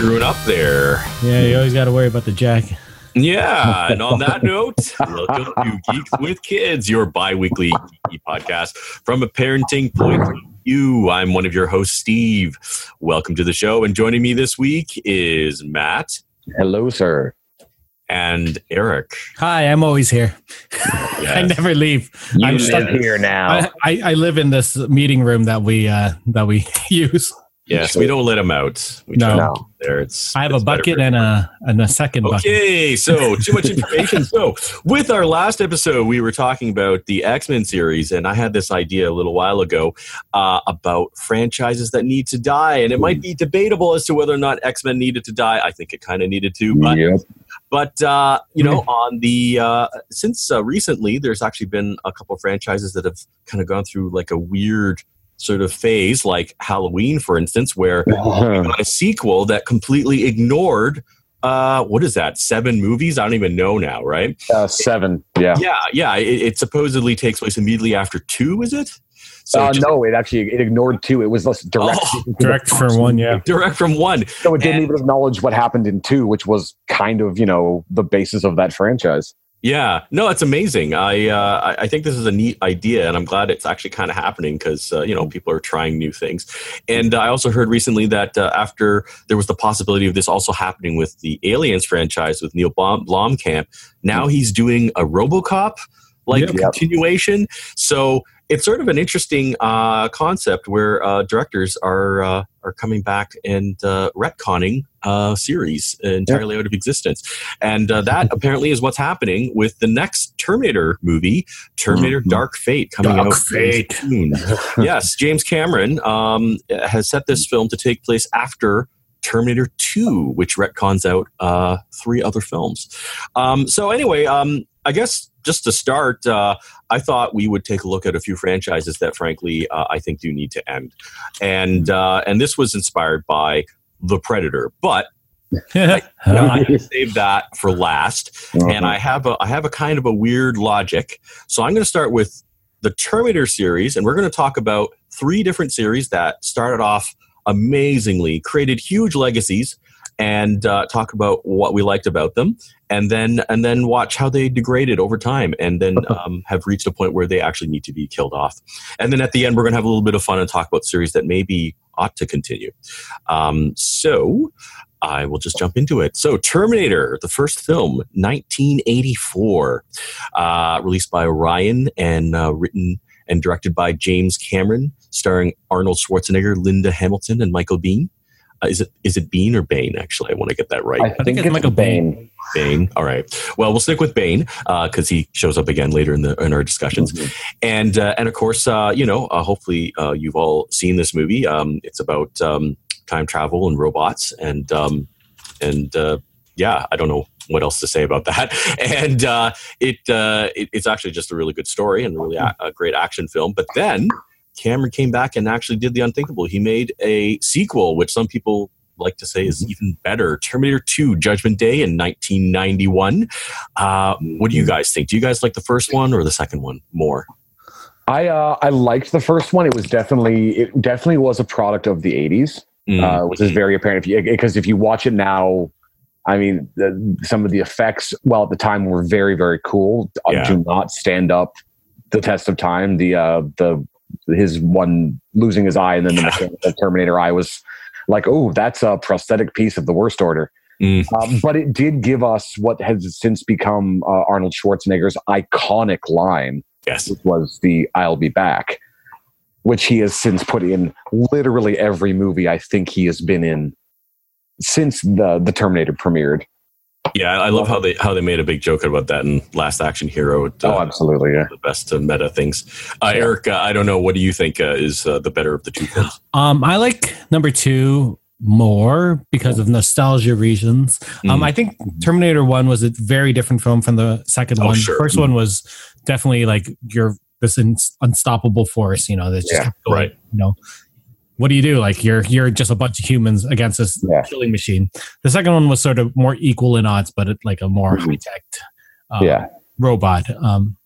screwing up there. Yeah, you always got to worry about the jack. Yeah, and on that note, welcome to Geeks with Kids, your bi-weekly geeky podcast from a parenting point of view. I'm one of your hosts, Steve. Welcome to the show, and joining me this week is Matt. Hello, sir. And Eric. Hi, I'm always here. Yes. I never leave. I'm stuck here now. I live in this meeting room that we use. Yes, we don't let them out. I have a bucket and a second bucket. Okay, so too much information. So with our last episode, we were talking about the X-Men series, and I had this idea a little while ago about franchises that need to die, and it might be debatable as to whether or not X-Men needed to die. I think it kind of needed to, but... Yep. But, recently, there's actually been a couple of franchises that have kind of gone through like a weird sort of phase, like Halloween, for instance, where we got a sequel that completely ignored, 7 movies? I don't even know now, right? 7, yeah. Yeah. It supposedly takes place immediately after 2, is it? So it ignored 2. It was less direct from 1, yeah. Direct from 1. So it didn't even acknowledge what happened in 2, which was kind of, the basis of that franchise. Yeah. No, it's amazing. I think this is a neat idea, and I'm glad it's actually kind of happening because, people are trying new things. And I also heard recently that after there was the possibility of this also happening with the Aliens franchise with Neil Blomkamp, now he's doing a RoboCop continuation. So... it's sort of an interesting concept where directors are coming back and retconning series entirely out of existence. And that apparently is what's happening with the next Terminator movie, Terminator Dark Fate, coming out soon. Yes, James Cameron has set this film to take place after Terminator 2, which retcons out 3 other films. I guess... just to start, I thought we would take a look at a few franchises that, frankly, I think do need to end. And this was inspired by The Predator. But I'm going to save that for last. Uh-huh. And I have a kind of a weird logic. So I'm going to start with the Terminator series. And we're going to talk about 3 different series that started off amazingly, created huge legacies, and talk about what we liked about them, and then watch how they degraded over time, and then have reached a point where they actually need to be killed off. And then at the end, we're going to have a little bit of fun and talk about series that maybe ought to continue. So I will just jump into it. So Terminator, the first film, 1984, released by Orion and written and directed by James Cameron, starring Arnold Schwarzenegger, Linda Hamilton, and Michael Biehn. Is it Biehn or Bane? Actually, I want to get that right. I think it's Michael Biehn. Biehn. All right. Well, we'll stick with Biehn because he shows up again later in our discussions. Mm-hmm. And of course, hopefully you've all seen this movie. It's about time travel and robots, and I don't know what else to say about that. And it's actually just a really good story and really a great action film. But then Cameron came back and actually did the unthinkable. He made a sequel, which some people like to say is even better, Terminator 2, Judgment Day in 1991. What do you guys think? Do you guys like the first one or the second one more? I liked the first one. It definitely was a product of the 80s, which is very apparent because if you watch it now. I mean, some of the effects, well, at the time were very, very cool. Yeah. Do not stand up the test of time. His one losing his eye and then the Terminator eye was like, oh, that's a prosthetic piece of the worst order. But it did give us what has since become Arnold Schwarzenegger's iconic line, which was the "I'll be back," which he has since put in literally every movie I think he has been in since the Terminator premiered. Yeah, I love how they made a big joke about that in Last Action Hero. Oh, absolutely, yeah. The best meta things. Eric, I don't know. What do you think is the better of the two films? I like number 2 more because of nostalgia reasons. I think Terminator 1 was a very different film from the second one. Sure. The first one was definitely like unstoppable force, that's just going, right. What do you do? Like you're just a bunch of humans against this killing machine. The second one was sort of more equal in odds, but it's like a more high tech robot.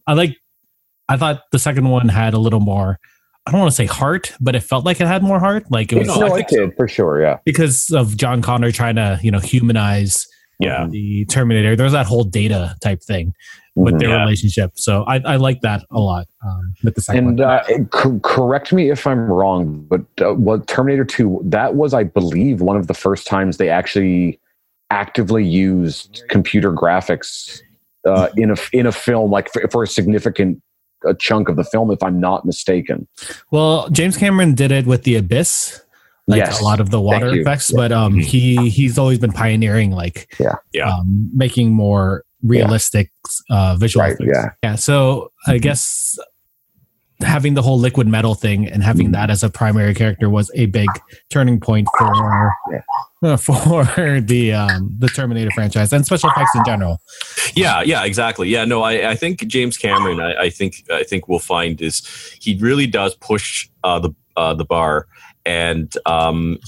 I thought the second one had a little more I don't want to say heart, but it felt like it had more heart. Like it was for sure, yeah. Because of John Connor trying to, you know, humanize the Terminator. There's that whole Data type thing with their relationship. So I like that a lot. With the second correct me if I'm wrong, but what Terminator 2, that was, I believe, one of the first times they actually actively used computer graphics in a film, like for a significant chunk of the film, if I'm not mistaken. Well, James Cameron did it with The Abyss. Like a lot of the water effects, but he's always been pioneering, like making more realistic visual effects. So I guess having the whole liquid metal thing and having that as a primary character was a big turning point for the Terminator franchise and special effects in general. Exactly. I think James Cameron, I think we'll find is he really does push the bar. And but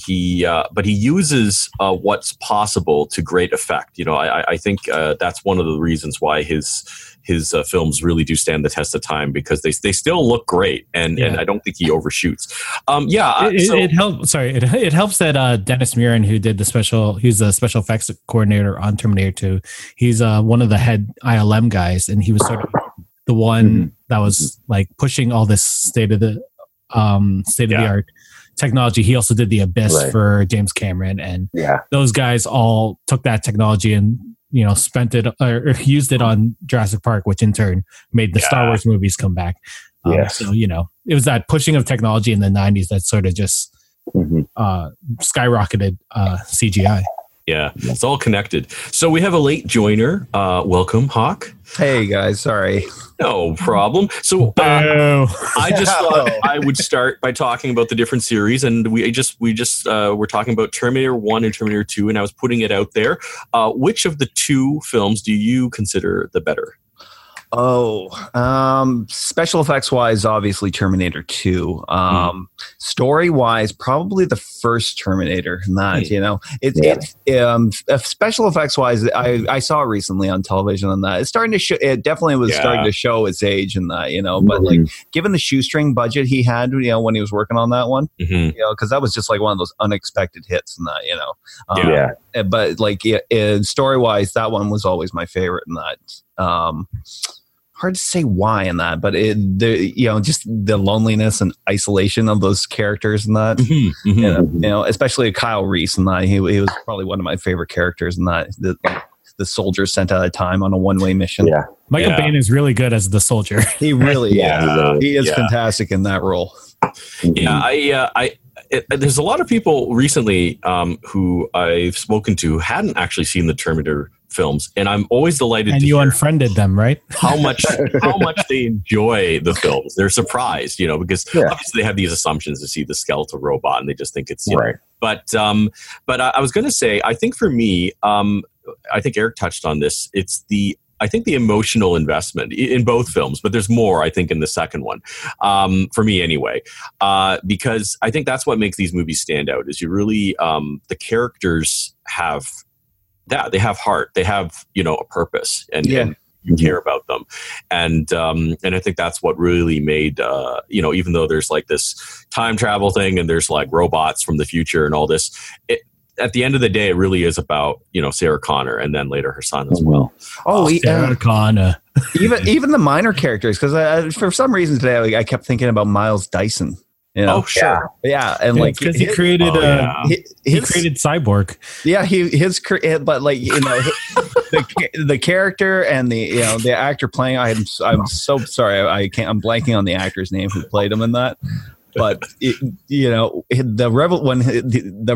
he uses what's possible to great effect. You know, I think that's one of the reasons why his films really do stand the test of time, because they still look great, and I don't think he overshoots. It helps that Dennis Muren, who did the special, he's the special effects coordinator on Terminator 2. He's one of the head ILM guys, and he was sort of the one that was like pushing all this state of the art technology. He also did The Abyss for James Cameron, and those guys all took that technology and, you know, spent it or used it on Jurassic Park, which in turn made the Star Wars movies come back. So, you know, it was that pushing of technology in the 90s that sort of just skyrocketed CGI. Yeah, it's all connected. So we have a late joiner. Welcome, Hawk. Hey, guys. Sorry. No problem. So I just thought I would start by talking about the different series, and we were talking about Terminator 1 and Terminator 2, and I was putting it out there. Which of the two films do you consider the better? Special effects wise, obviously Terminator 2. Story wise, probably the first Terminator. Special effects wise, I saw recently on television on that. It's starting to show. It definitely was starting to show its age and that, you know. But like, given the shoestring budget he had, you know, when he was working on that one, you know, because that was just like one of those unexpected hits and that, you know. But like, story wise, that one was always my favorite and that. Hard to say why in that, but just the loneliness and isolation of those characters and that, you know, especially Kyle Reese and that. He was probably one of my favorite characters and that. The soldier sent out of time on a one-way mission. Yeah, Michael Biehn is really good as the soldier. He really is. He is fantastic in that role. Yeah, there's a lot of people recently who I've spoken to who hadn't actually seen the Terminator films, and I'm always delighted to hear unfriended them, right? how much they enjoy the films. They're surprised, you know, because obviously they have these assumptions to see the skeletal robot and they just think it's you know. But I was going to say, I think for me, I think Eric touched on this. I think the emotional investment in both films, but there's more, I think, in the second one, for me anyway, because I think that's what makes these movies stand out. Is you really the characters have that, they have heart, they have, you know, a purpose, and you care about them, and I think that's what really made you know, even though there's like this time travel thing and there's like robots from the future and all this. At the end of the day, it really is about, you know, Sarah Connor and then later her son as well. Sarah Connor. even the minor characters, because for some reason today I kept thinking about Miles Dyson. You know? Oh sure, yeah, and like because he created created Cyborg. Yeah, the character and the actor playing. I'm so sorry, I can't. I'm blanking on the actor's name who played him in that. But when the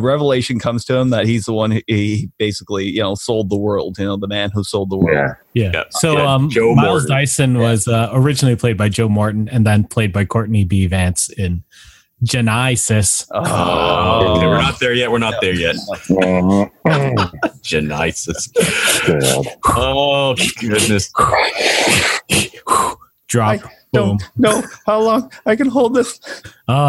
revelation comes to him that he's the one who he basically, you know, sold the world. You know, the man who sold the world. Yeah. So Miles Dyson was originally played by Joe Morton and then played by Courtney B. Vance in Genesis. Okay, we're not there yet. Genesis. Oh goodness. Drop. Don't know how long I can hold this.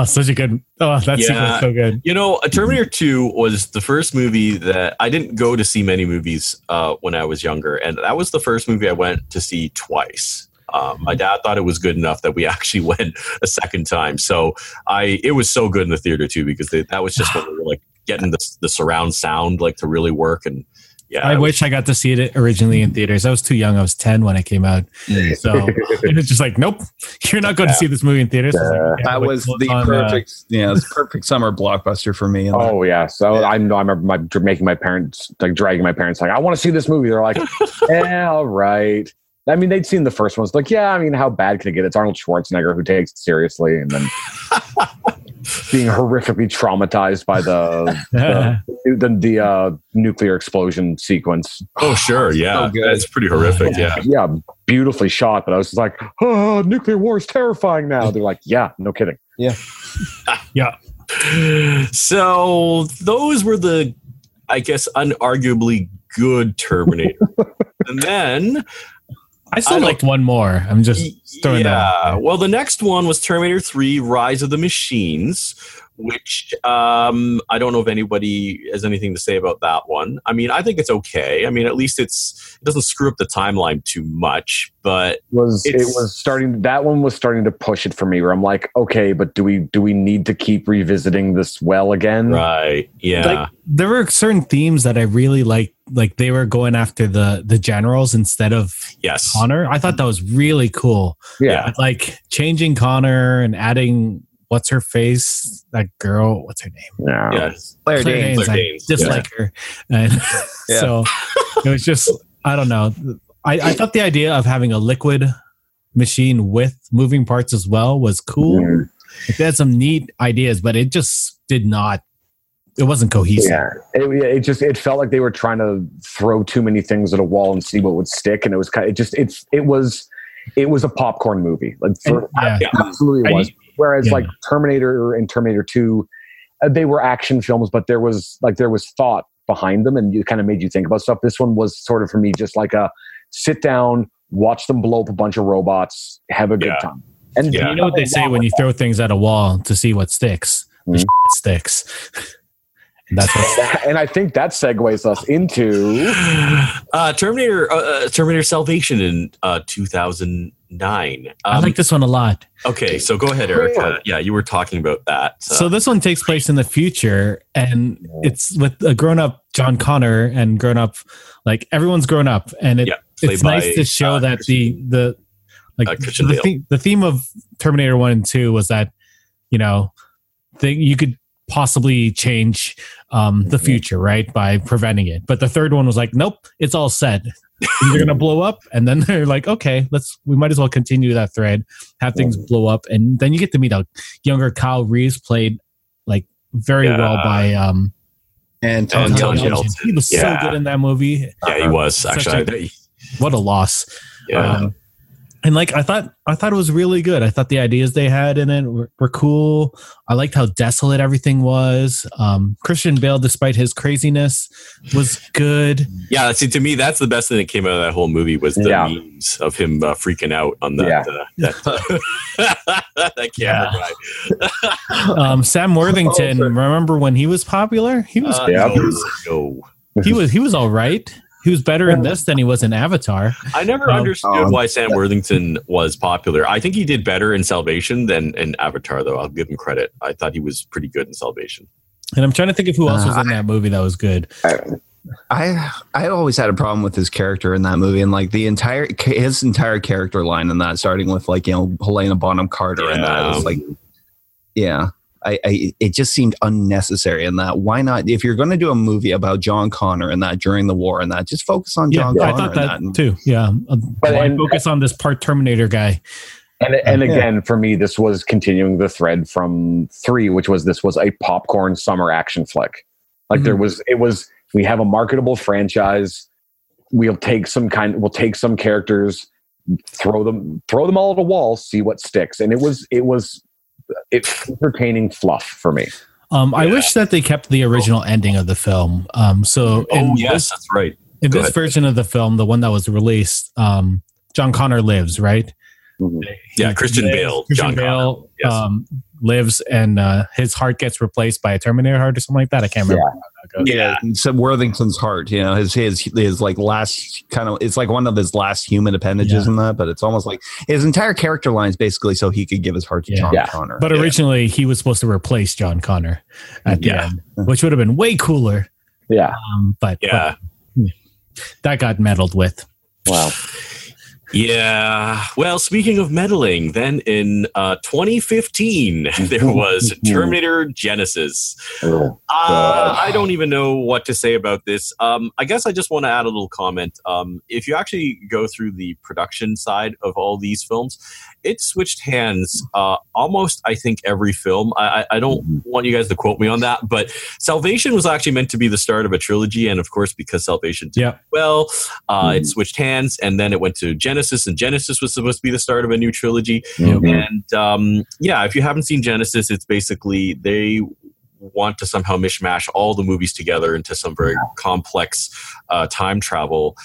Such a good. That sequence is so good. You know, Terminator 2 was the first movie that I didn't go to see many movies when I was younger, and that was the first movie I went to see twice. My dad thought it was good enough that we actually went a second time. So it was so good in the theater too, because that was just what we were like getting the surround sound like to really work. And yeah, I wish I got to see it originally in theaters. I was too young. I was 10 when it came out. So it was just like, nope, you're not going to see this movie in theaters. That was the perfect, it was perfect summer blockbuster for me. Oh yeah. So I remember making my parents, like dragging my parents, like, I want to see this movie. They're like, yeah, all right. I mean, they'd seen the first one. It's like, yeah, I mean, how bad can it get? It's Arnold Schwarzenegger who takes it seriously and then being horrifically traumatized by the nuclear explosion sequence. Oh, sure. Yeah. So that's pretty horrific. Yeah. Yeah. Beautifully shot. But I was just like, oh, nuclear war is terrifying now. They're like, yeah, no kidding. Yeah. Yeah. So those were the, I guess, unarguably good Terminator. And then... I still liked one more. I'm just throwing that out. Well, the next one was Terminator 3, Rise of the Machines, which I don't know if anybody has anything to say about that one. I mean, I think it's okay. I mean, at least it doesn't screw up the timeline too much, but... that one was starting to push it for me, where I'm like, okay, but do we need to keep revisiting this well again? Right, yeah. Like, there were certain themes that I really liked. Like they were going after the generals instead of Connor. I thought that was really cool. Yeah. Like changing Connor and adding what's her face, that girl, what's her name? No. Yes. Claire Danes. I dislike her. And so it was just, I don't know. I thought the idea of having a liquid machine with moving parts as well was cool. Mm. They had some neat ideas, but it just did not. It wasn't cohesive. Yeah, it felt like they were trying to throw too many things at a wall and see what would stick, and it was kind of it was a popcorn movie. Like absolutely it was. Whereas like Terminator and Terminator 2, they were action films, but there was thought behind them, and it kind of made you think about stuff. This one was sort of for me just like a sit down, watch them blow up a bunch of robots, have a good time. And you know what they say when you throw things at a wall to see what sticks, the shit sticks. And I think that segues us into Terminator Salvation in 2009. I like this one a lot. Okay, so go ahead, Eric. Yeah, you were talking about that. So this one takes place in the future, and it's with a grown-up John Connor and grown-up, like everyone's grown up, and it's nice to show that the theme of Terminator 1 and 2 was that you could possibly change the future, right, by preventing it. But the third one was like, nope, it's all set. They're gonna blow up, and then they're like, okay, we might as well continue that thread, have things blow up, and then you get to meet a younger Kyle Reese, played like very well by Anton Yelchin. He was so good in that movie. Yeah, he was actually. What a loss. Yeah. And like I thought it was really good. I thought the ideas they had in it were cool. I liked how desolate everything was. Christian Bale, despite his craziness, was good. Yeah, see, to me, that's the best thing that came out of that whole movie was the memes of him freaking out on that. Yeah. That camera guy. Sam Worthington. Remember when he was popular? He was he was all right. He was better in this than he was in Avatar. I never understood why Sam Worthington was popular. I think he did better in Salvation than in Avatar, though. I'll give him credit. I thought he was pretty good in Salvation. And I'm trying to think of who else was in that movie that was good. I always had a problem with his character in that movie, and like his entire character line in that, starting with like Helena Bonham Carter and that. It was like, it just seemed unnecessary in that. Why not? If you're going to do a movie about John Connor and that during the war and that, just focus on John Connor. I thought that too. Yeah. But focus on this part Terminator guy. And again, for me, this was continuing the thread from 3, which was this was a popcorn summer action flick. Like we have a marketable franchise. We'll take some characters, throw them all at a wall, see what sticks. And it's entertaining fluff for me. I wish that they kept the original ending of the film. That's right. In this version of the film, the one that was released, John Connor lives, right? Mm-hmm. Christian Bale lives, and his heart gets replaced by a Terminator heart or something like that. I can't remember. Sam Worthington's heart, you know, his like last kind of, it's like one of his last human appendages in that, but it's almost like his entire character line is basically so he could give his heart to John Connor. But originally he was supposed to replace John Connor at the end, which would have been way cooler. Yeah. But that got meddled with. Wow. Yeah. Well, speaking of meddling, then in 2015, there was Terminator Genesis. I don't even know what to say about this. I guess I just want to add a little comment. If you actually go through the production side of all these films, it switched hands almost, I think, every film. I don't want you guys to quote me on that, but Salvation was actually meant to be the start of a trilogy. And of course, because Salvation did well, it switched hands, and then it went to Genesis, and Genesis was supposed to be the start of a new trilogy. And if you haven't seen Genesis, it's basically they want to somehow mishmash all the movies together into some very complex time travel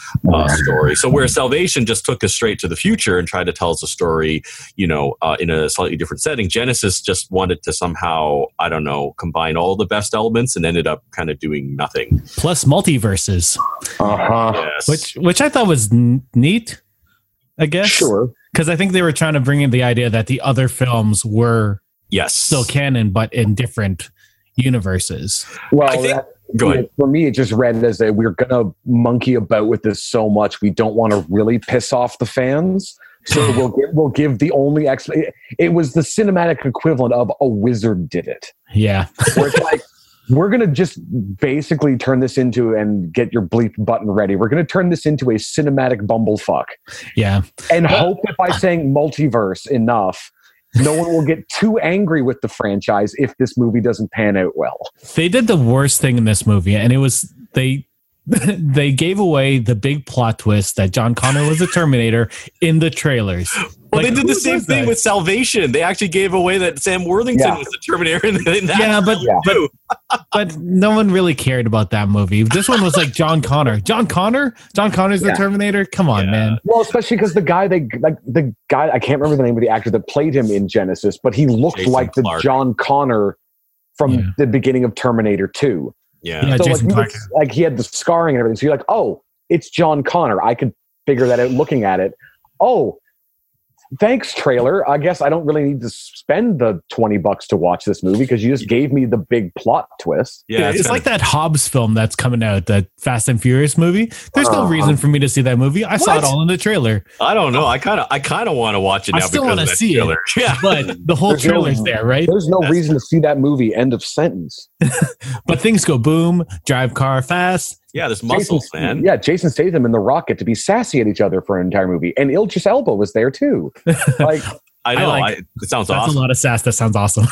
story. So where Salvation just took us straight to the future and tried to tell us a story, you know, in a slightly different setting, Genesis just wanted to somehow, I don't know, combine all the best elements and ended up kind of doing nothing. Plus multiverses, which I thought was neat, I guess. Sure. Because I think they were trying to bring in the idea that the other films were still canon, but in different universes. Well, I think, go ahead. For me, it just read as a we're gonna monkey about with this so much, we don't want to really piss off the fans, so we'll give the only explanation. It was the cinematic equivalent of a wizard did it. Yeah, where it's like we're gonna just basically turn this into, and get your bleep button ready, we're gonna turn this into a cinematic bumblefuck. Yeah, and hope that by saying multiverse enough, no one will get too angry with the franchise if this movie doesn't pan out well. They did the worst thing in this movie, and it was they gave away the big plot twist that John Connor was a Terminator in the trailers. Well, like, they did the same thing with Salvation. They actually gave away that Sam Worthington was a Terminator in that. But no one really cared about that movie. This one was like John Connor. John Connor's the Terminator? Come on, man. Well, especially because the guy I can't remember the name of the actor that played him in Genesis, but he looked Jason like Clark. The John Connor from the beginning of Terminator 2. Yeah, so Jason Clark. Like he had the scarring and everything. So you're like, oh, it's John Connor. I could figure that out looking at it. Oh, thanks, trailer. I guess I don't really need to spend the $20 to watch this movie because you just gave me the big plot twist. Yeah, it's like that Hobbs film that's coming out, that Fast and Furious movie. There's no reason for me to see that movie. I saw it all in the trailer. I don't know. I kind of want to watch it now. I still want to see trailer. It. Yeah, but the whole trailer's there, right? There's no reason to see that movie. End of sentence. But things go boom. Drive car fast. Yeah, there's muscles, man. Yeah, Jason Statham and The Rock get to be sassy at each other for an entire movie, and Idris Elba was there too. Like, I know it sounds awesome. That's a lot of sass. That sounds awesome.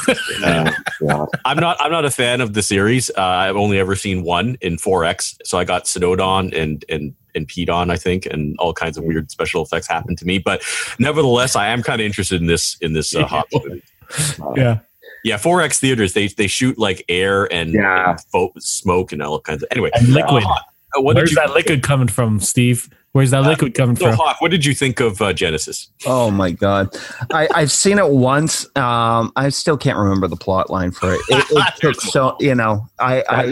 I'm not a fan of the series. I've only ever seen one in 4X, so I got Snowed on and peed on, I think, and all kinds of weird special effects happened to me. But nevertheless, I am kind of interested in this hot movie. Yeah, 4X theaters, they shoot like air and smoke and all kinds of... Anyway. And liquid. Where's that liquid coming from, Steve? Where's that liquid coming from? Hawk, what did you think of Genesis? Oh, my God. I've seen it once. I still can't remember the plot line for it. It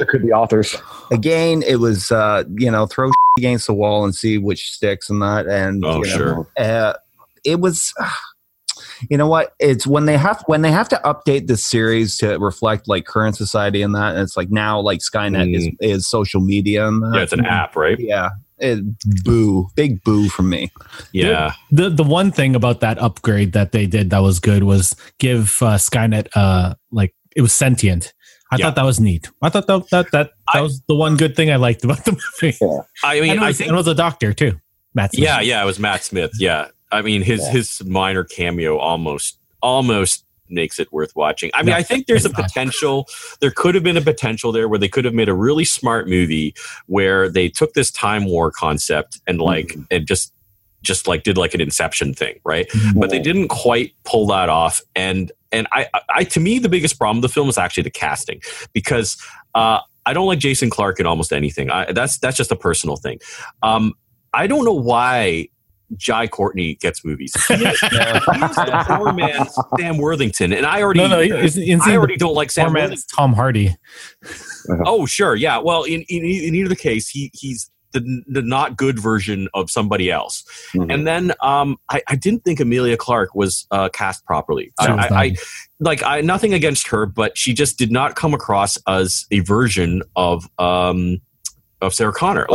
could be authors. Again, it was, throw against the wall and see which sticks and that. And, it was... You know what? It's when they have to update this series to reflect like current society and that, and it's like now like Skynet is social media. And that. Yeah, it's an app, right? Yeah, big boo from me. Yeah. The one thing about that upgrade that they did that was good was give Skynet like it was sentient. I thought that was neat. I thought that was the one good thing I liked about the movie. Yeah. I mean, it was a doctor too, Matt Smith. Yeah, it was Matt Smith. Yeah. I mean, his minor cameo almost makes it worth watching. I mean, I think there's a potential. There could have been a potential there where they could have made a really smart movie where they took this time war concept and and just like did like an Inception thing, right? Mm-hmm. But they didn't quite pull that off. And I to me the biggest problem of the film is actually the casting, because I don't like Jason Clark in almost anything. That's just a personal thing. I don't know why. Jai Courtney gets movies. Yes, he's the poor man, Sam Worthington, and I already don't like Sam Worthington. Tom Hardy. Oh, sure, yeah. Well, in either case, he's the not good version of somebody else. Mm-hmm. And then I didn't think Emilia Clarke was cast properly. Nothing against her, but she just did not come across as a version of Sarah Connor.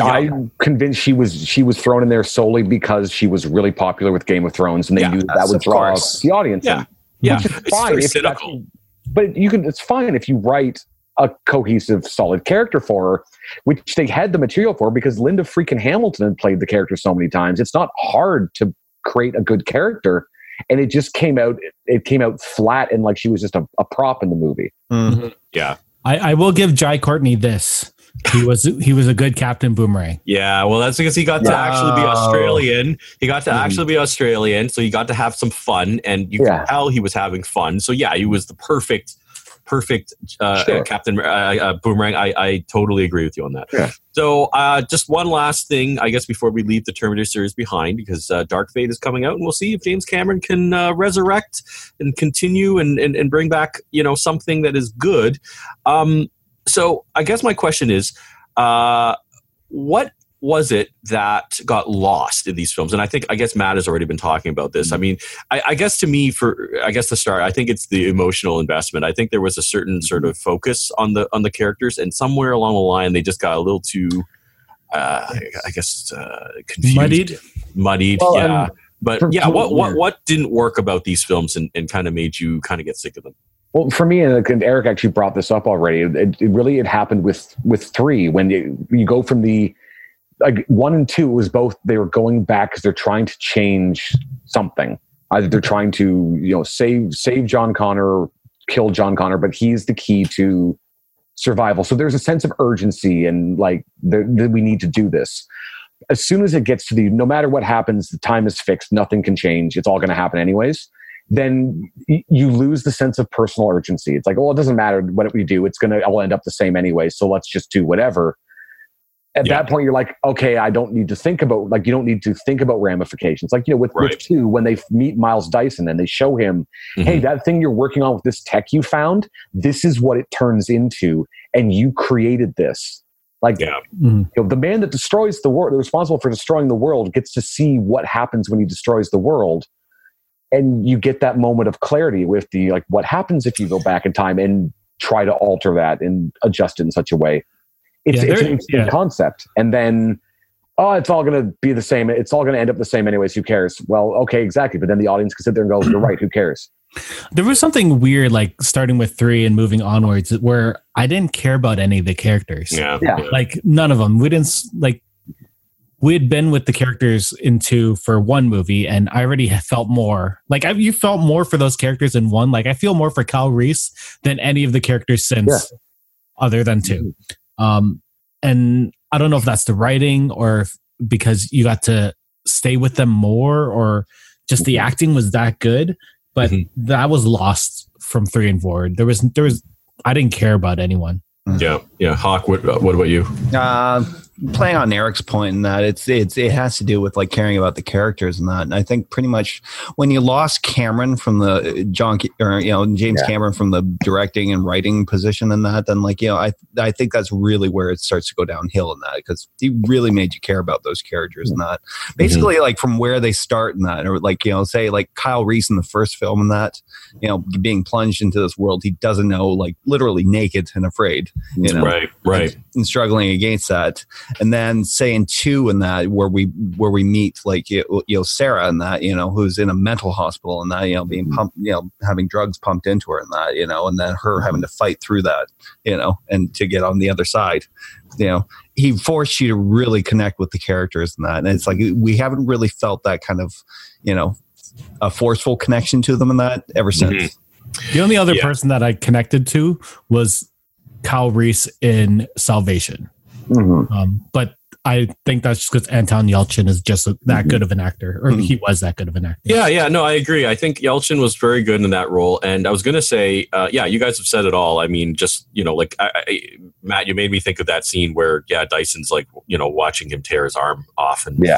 I'm convinced she was thrown in there solely because she was really popular with Game of Thrones, and they knew that would draw the audience in. Yeah. Which is fine. It's cynical. But it's fine if you write a cohesive, solid character for her, which they had the material for because Linda freaking Hamilton had played the character so many times. It's not hard to create a good character. And it just came out. It came out flat and like she was just a prop in the movie. Mm-hmm. Yeah. I will give Jai Courtney this. He was a good Captain Boomerang. Yeah, well, that's because he got to actually be Australian. He got to actually be Australian, so he got to have some fun, and you could tell he was having fun. So yeah, he was the perfect Captain Boomerang. I totally agree with you on that. Yeah. So just one last thing, I guess, before we leave the Terminator series behind, because Dark Fate is coming out, and we'll see if James Cameron can resurrect and continue and bring back something that is good. So I guess my question is, what was it that got lost in these films? And I guess Matt has already been talking about this. I mean, I guess to start, I think it's the emotional investment. I think there was a certain sort of focus on the characters, and somewhere along the line, they just got a little too, confused. Muddied. Well, yeah. What didn't work about these films and kind of made you kind of get sick of them? Well, for me, and Eric actually brought this up already, it happened with 3 when you go from the, like, 1 and 2 was both, they were going back because they're trying to change something. Either they're trying to, save John Connor, kill John Connor, but he's the key to survival. So there's a sense of urgency and like that we need to do this. As soon as it gets to no matter what happens, the time is fixed, nothing can change, it's all going to happen anyways. Then you lose the sense of personal urgency. It's like, well, it doesn't matter what we do. It's going to all end up the same anyway. So let's just do whatever. At that point, you're like, okay, I don't need to think about, like, you don't need to think about ramifications. Like, with 2, when they meet Miles Dyson and they show him, hey, that thing you're working on with this tech you found, this is what it turns into. And you created this. Like, the man that destroys the world, responsible for destroying the world, gets to see what happens when he destroys the world. And you get that moment of clarity with the, like, what happens if you go back in time and try to alter that and adjust it in such a way. It's an interesting concept. And then, it's all going to be the same. It's all going to end up the same anyways. Who cares? Well, okay, exactly. But then the audience can sit there and go, you're right, who cares? There was something weird, like starting with 3 and moving onwards, where I didn't care about any of the characters. Yeah. Like, none of them. We had been with the characters in 2 for 1 movie, and I already felt more. Like, you felt more for those characters in 1. Like, I feel more for Kyle Reese than any of the characters since, other than 2. And I don't know if that's the writing or because you got to stay with them more, or just the acting was that good. But that was lost from 3 and forward. I didn't care about anyone. Yeah. Hawk, what about you? Playing on Eric's point in that it has to do with like caring about the characters and that. And I think pretty much when you lost Cameron from the James Cameron from the directing and writing position in that, then I think that's really where it starts to go downhill in that, because he really made you care about those characters and that. Basically, like from where they start in that, or like say like Kyle Reese in the first film and that, being plunged into this world he doesn't know, like literally naked and afraid, right, and struggling against that. And then say in 2 in that where we meet like Sarah in that, who's in a mental hospital and that, being pumped, having drugs pumped into her and that, and then her having to fight through that, and to get on the other side, he forced you to really connect with the characters and that. And it's like, we haven't really felt that kind of, a forceful connection to them and that ever since. The only other person that I connected to was Kyle Reese in Salvation. But I think that's just because Anton Yelchin is just that good of an actor, or he was that good of an actor. Yeah, no, I agree. I think Yelchin was very good in that role. And I was going to say, yeah, you guys have said it all. I mean, just, you know, like, Matt, you made me think of that scene where, Dyson's like, you know, watching him tear his arm off. And you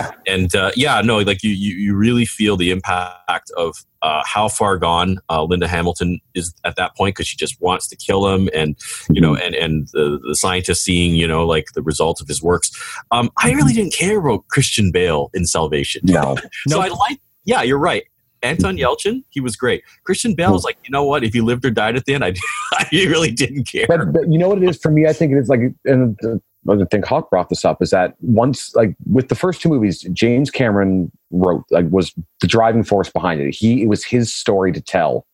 really feel the impact of how far gone Linda Hamilton is at that point, because she just wants to kill him, and you know, and the scientist seeing, you know, like the results of his works. I really didn't care about Christian Bale in Salvation. No. Yeah, you're right. Anton Yelchin, he was great. Christian Bale was like, you know what? If he lived or died at the end, I really didn't care. But you know what it is for me? I think it is like, and I think Hawk brought this up, is that once, like with the first two movies, James Cameron was the driving force behind it. It was his story to tell.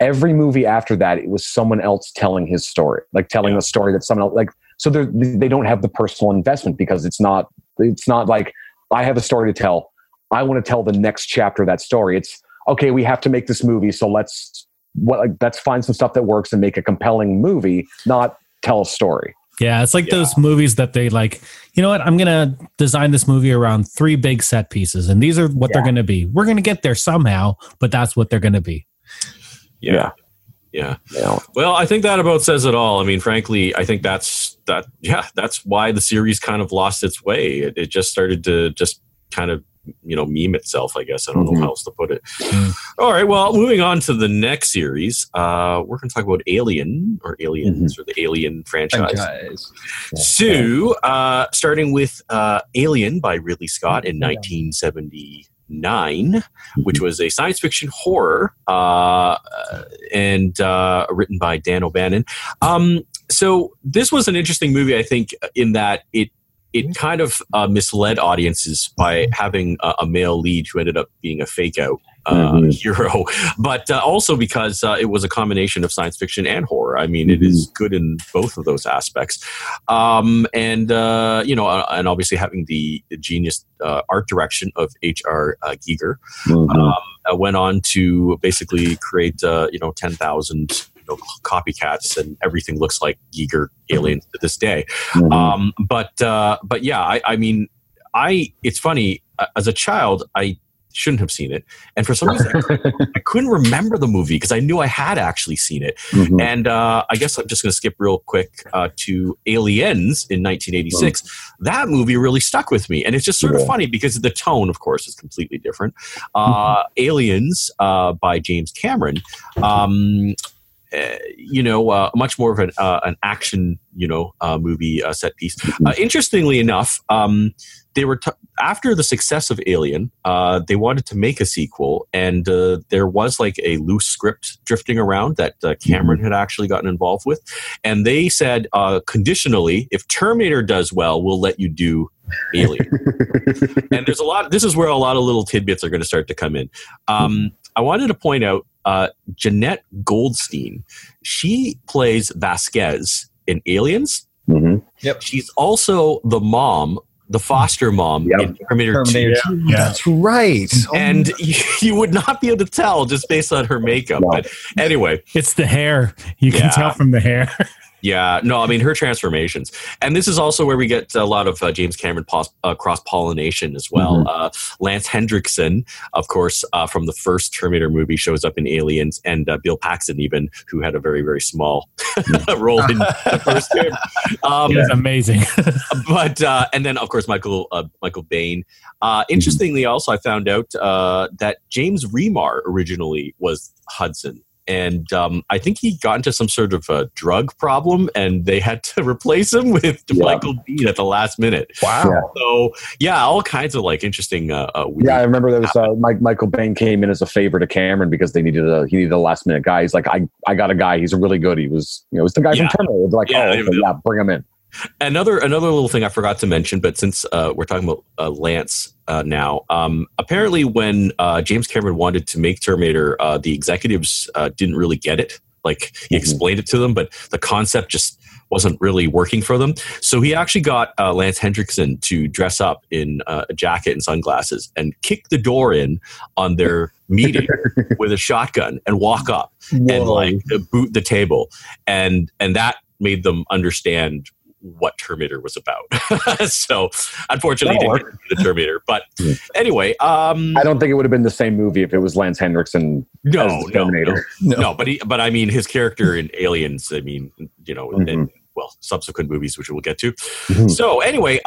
Every movie after that, it was someone else telling his story, like telling a story that someone else, like, so they don't have the personal investment, because it's not like, I have a story to tell. I want to tell the next chapter of that story. It's okay, we have to make this movie, so let's find some stuff that works and make a compelling movie, not tell a story. Yeah, it's like those movies that they like, you know what, I'm going to design this movie around three big set pieces, and these are what they're going to be. We're going to get there somehow, but that's what they're going to be. Yeah. Well, I think that about says it all. I mean, frankly, I think that's why the series kind of lost its way. It just started to just kind of, you know, meme itself, I guess. I don't know how else to put it. All right. Well, moving on to the next series, we're going to talk about Alien or Aliens or the Alien franchise. So, starting with Alien by Ridley Scott in 1979, which was a science fiction horror and written by Dan O'Bannon. So this was an interesting movie, I think, in that it kind of misled audiences by having a male lead who ended up being a fake-out hero, but also because it was a combination of science fiction and horror. I mean, it is good in both of those aspects. And obviously having the genius art direction of H.R. Giger, went on to basically create, 10,000... copycats, and everything looks like Giger Aliens to this day. But yeah, I mean, it's funny, as a child, I shouldn't have seen it. And for some reason, I couldn't remember the movie because I knew I had actually seen it. And I guess I'm just going to skip real quick to Aliens in 1986. That movie really stuck with me. And it's just sort of funny because the tone, of course, is completely different. Aliens by James Cameron. Much more of an action, movie set piece. Interestingly enough, they were after the success of Alien, they wanted to make a sequel, and there was like a loose script drifting around that Cameron had actually gotten involved with, and they said conditionally, if Terminator does well, we'll let you do Alien. And there's a lot. This is where a lot of little tidbits are going to start to come in. I wanted to point out. Jeanette Goldstein, she plays Vasquez in Aliens. She's also the mom, the foster mom in Terminator 2. Yeah. That's right. And you would not be able to tell just based on her makeup. But anyway. It's the hair. You can tell from the hair. Yeah, no, I mean, her transformations. And this is also where we get a lot of James Cameron cross-pollination as well. Lance Henriksen, of course, from the first Terminator movie, shows up in Aliens, and Bill Paxton even, who had a very, very small role in the first film. It's amazing. But, and then, of course, Michael Biehn. Interestingly, also, I found out that James Remar originally was Hudson. And I think he got into some sort of a drug problem, and they had to replace him with Michael Biehn at the last minute. Wow. Yeah. So, yeah, all kinds of like interesting. Weird I remember there was Michael Biehn came in as a favor to Cameron because he needed a last minute guy. He's like, I got a guy. He's really good. He was, it's the guy from Terminator. They're like, bring him in. Another little thing I forgot to mention, but since we're talking about Lance now, apparently when James Cameron wanted to make Terminator, the executives didn't really get it. Like, he explained it to them, but the concept just wasn't really working for them. So he actually got Lance Henriksen to dress up in a jacket and sunglasses and kick the door in on their meeting with a shotgun and walk up and boot the table, and that made them understand what Terminator was about. So unfortunately, he didn't get the Terminator. But anyway, I don't think it would have been the same movie if it was Lance Henriksen. No, but I mean, his character in Aliens. I mean, you know, and well, subsequent movies, which we'll get to. So anyway,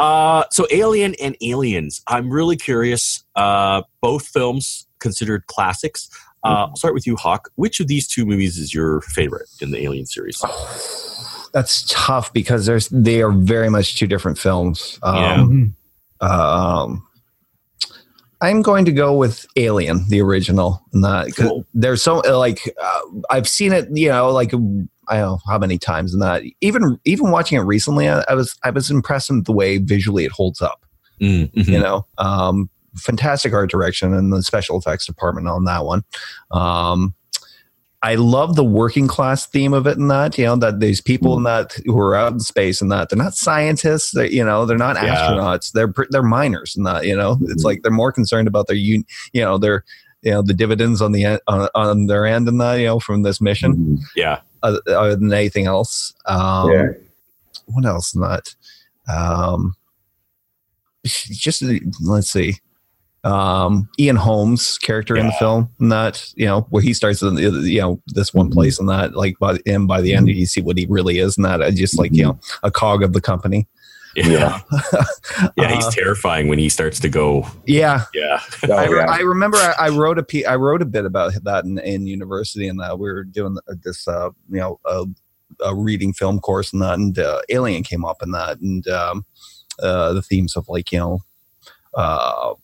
so Alien and Aliens. I'm really curious. Both films considered classics. I'll start with you, Hawk. Which of these two movies is your favorite in the Alien series? Oh, that's tough because they are very much two different films. I'm going to go with Alien, the original. Cool. There's so I've seen it, you know, like I don't know how many times, and that even watching it recently, I was impressed with the way visually it holds up. You know. Fantastic art direction and the special effects department on that one. I love the working class theme of it, and that, you know, that these people in that who are out in space, and that they're not scientists, they, you know, they're not astronauts, they're miners, and that, you know, it's like they're more concerned about their their, you know, the dividends on the on their end, and that, you know, from this mission, other than anything else. What else? Not just let's see. Ian Holmes' character in the film, and that, you know, where he starts in, you know, this one place, and that, like, by the end, you see what he really is, and that, just like, you know, a cog of the company. He's terrifying when he starts to go. I remember I wrote a bit about that in university, and that we were doing this, you know, a reading film course, and that, and Alien came up, and that, and the themes of, like, you know,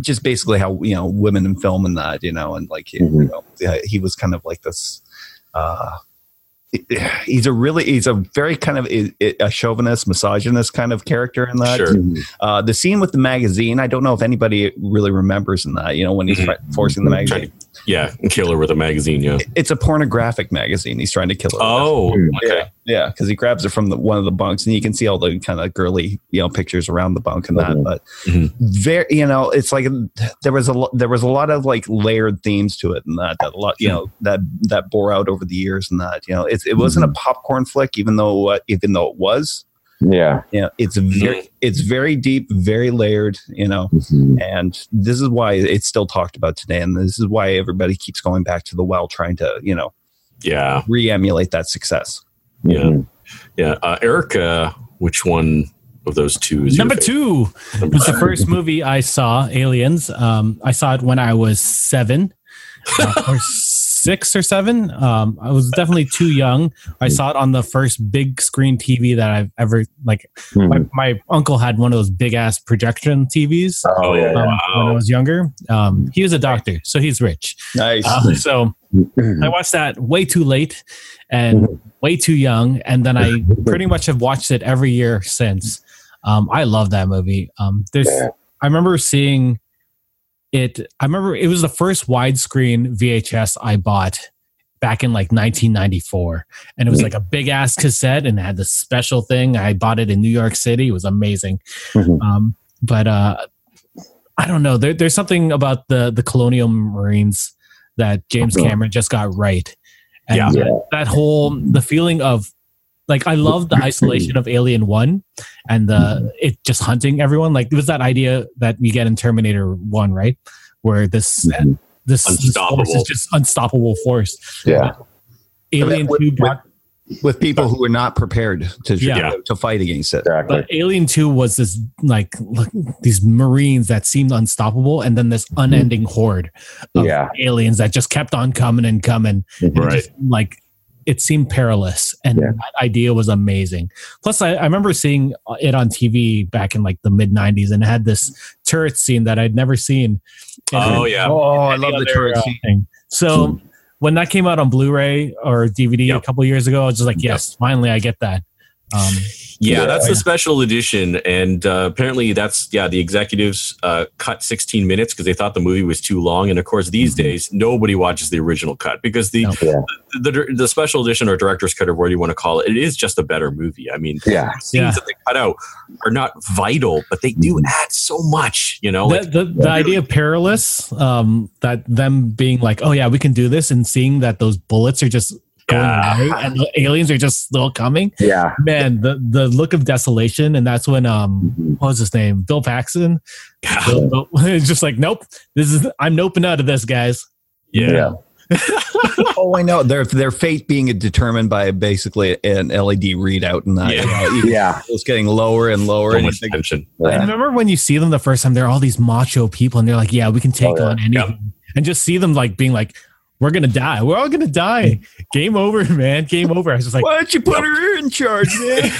just basically how, you know, women in film, and that, you know, and like, you know, he was kind of like this, he's a very kind of a chauvinist, misogynist kind of character in that. The scene with the magazine, I don't know if anybody really remembers in that, you know, when he's forcing the magazine. Kill her with a magazine. It's a pornographic magazine he's trying to kill her with. Because he grabs her from one of the bunks, and you can see all the kind of girly, you know, pictures around the bunk, and that. But very, you know, it's like there was a lot of like layered themes to it, and that a lot, you know, that bore out over the years, and that, you know, it wasn't a popcorn flick, even though it was. Yeah, it's very deep, very layered, you know, and this is why it's still talked about today, and this is why everybody keeps going back to the well, trying to, you know, re-emulate that success. Eric, which one of those two is number two? Was the first movie I saw, Aliens. I saw it when I was 7 or 6 or 7. I was definitely too young. I saw it on the first big screen TV that I've ever, like, my uncle had one of those big ass projection TVs when I was younger. He was a doctor, so he's rich. Nice. So I watched that way too late and way too young. And then I pretty much have watched it every year since. I love that movie. I remember seeing it. I remember it was the first widescreen VHS I bought back in like 1994. And it was like a big ass cassette, and it had this special thing. I bought it in New York City. It was amazing. But I don't know. There's something about the Colonial Marines that James Cameron just got right. And that whole, the feeling of, like, I love the isolation of Alien 1 and it just hunting everyone. Like, it was that idea that you get in Terminator 1, right? Where this force is just unstoppable force. Alien 2 brought... with people who were not prepared to fight against it. Exactly. But Alien 2 was this, like, look, these Marines that seemed unstoppable, and then this unending horde of aliens that just kept on coming and coming. And just, like, it seemed perilous, and that idea was amazing. Plus, I remember seeing it on TV back in like the mid 90s, and it had this turret scene that I'd never seen. I love the turret scene. So when that came out on Blu-ray or DVD a couple of years ago, I was just like, finally I get that. That's the special edition, and apparently that's the executives cut 16 minutes because they thought the movie was too long. And of course, these days nobody watches the original cut because the special edition or director's cut, or whatever you want to call it, it is just a better movie. I mean, things that they cut out are not vital, but they do add so much. You know, the idea of perilous, that them being like, oh yeah, we can do this, and seeing that those bullets are just going away, and the aliens are just still coming. Yeah, man, the look of desolation, and that's when what was his name? Bill Paxton. Bill, it's just like, nope. This is I'm noping out of this, guys. Yeah. Oh, I know. Their fate being determined by basically an LED readout, and that it's getting lower and lower. And I remember when you see them the first time, they're all these macho people, and they're like, "Yeah, we can take on anything," and just see them like being like, "We're gonna die. We're all gonna die. Game over, man. Game over." I was just like, "Why don't you put her in charge, man?"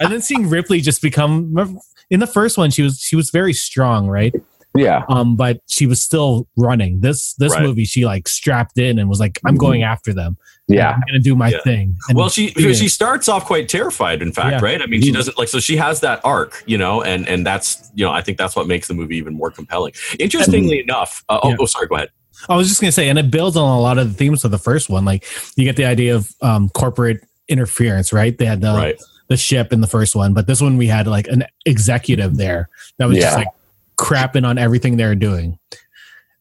And then seeing Ripley just become in the first one, she was very strong, right? Yeah. But she was still running. This movie, she like strapped in and was like, I'm going after them. Yeah. I'm going to do my thing. And well, she starts off quite terrified, in fact, right? I mean, she doesn't so she has that arc, and that's, I think that's what makes the movie even more compelling. Interestingly enough. Sorry, go ahead. I was just going to say, and it builds on a lot of the themes of the first one. Like you get the idea of corporate interference, right? They had the ship in the first one, but this one we had like an executive there that was just like, crapping on everything they're doing.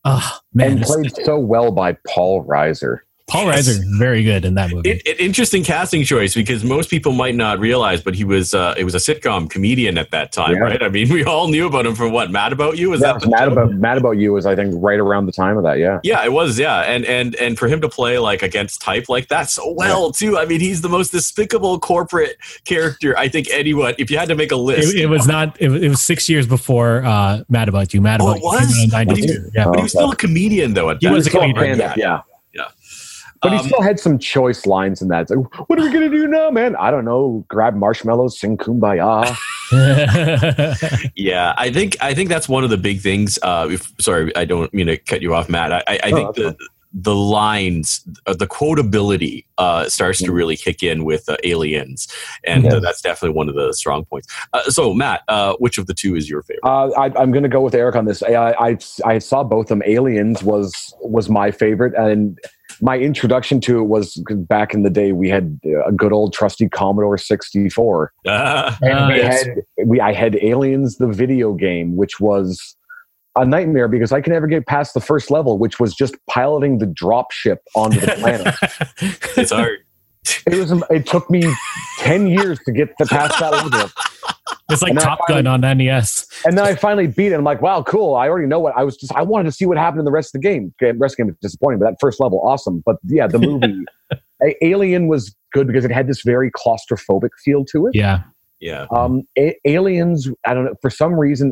Oh, man. And played so well by Paul Reiser. Paul Reiser is very good in that movie. Interesting casting choice, because most people might not realize, but he was a sitcom comedian at that time, right? I mean, we all knew about him from what, Mad About You? Was that Mad About You was, I think, right around the time of that, Yeah, it was, And for him to play like against type like that so well too. I mean, he's the most despicable corporate character, I think, anyone. If you had to make a list. It was 6 years before Mad About You. Mad About You was 92. Yeah. But he was still a comedian though at that time. He was a comedian. But he still had some choice lines in that. It's like, what are we going to do now, man? I don't know. Grab marshmallows, sing Kumbaya. I think that's one of the big things. Sorry, I don't mean to cut you off, Matt. I think the lines, the quotability starts to really kick in with Aliens. And that's definitely one of the strong points. So, Matt, which of the two is your favorite? I'm going to go with Eric on this. I saw both of them. Aliens was my favorite. And my introduction to it was back in the day. We had a good old trusty Commodore 64. I had Aliens, the video game, which was a nightmare because I could never get past the first level, which was just piloting the drop ship onto the planet. It's hard. It took me 10 years to get past that level. It's like Top Gun on NES. And then I finally beat it. I'm like, wow, cool. I already know what I was just. I wanted to see what happened in the rest of the game. The rest of the game was disappointing, but that first level, awesome. But yeah, the movie Alien was good because it had this very claustrophobic feel to it. Yeah. Aliens. I don't know. For some reason,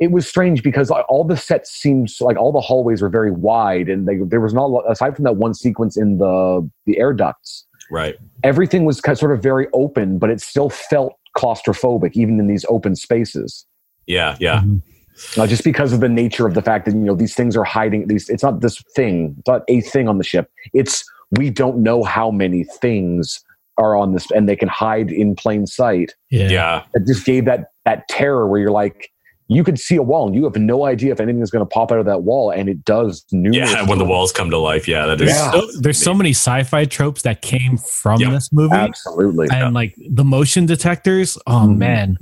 it was strange because all the sets seemed like all the hallways were very wide, and there was not a lot, aside from that one sequence in the air ducts. Right. Everything was sort of very open, but it still felt claustrophobic even in these open spaces. Just because of the nature of the fact that these things are hiding. It's not this thing, it's not a thing on the ship, it's we don't know how many things are on this, and they can hide in plain sight. It just gave that terror where you're like, you could see a wall and you have no idea if anything is going to pop out of that wall, and it does. When the walls come to life, that is. Yeah. There's so many sci-fi tropes that came from this movie, absolutely, and like the motion detectors. Oh man,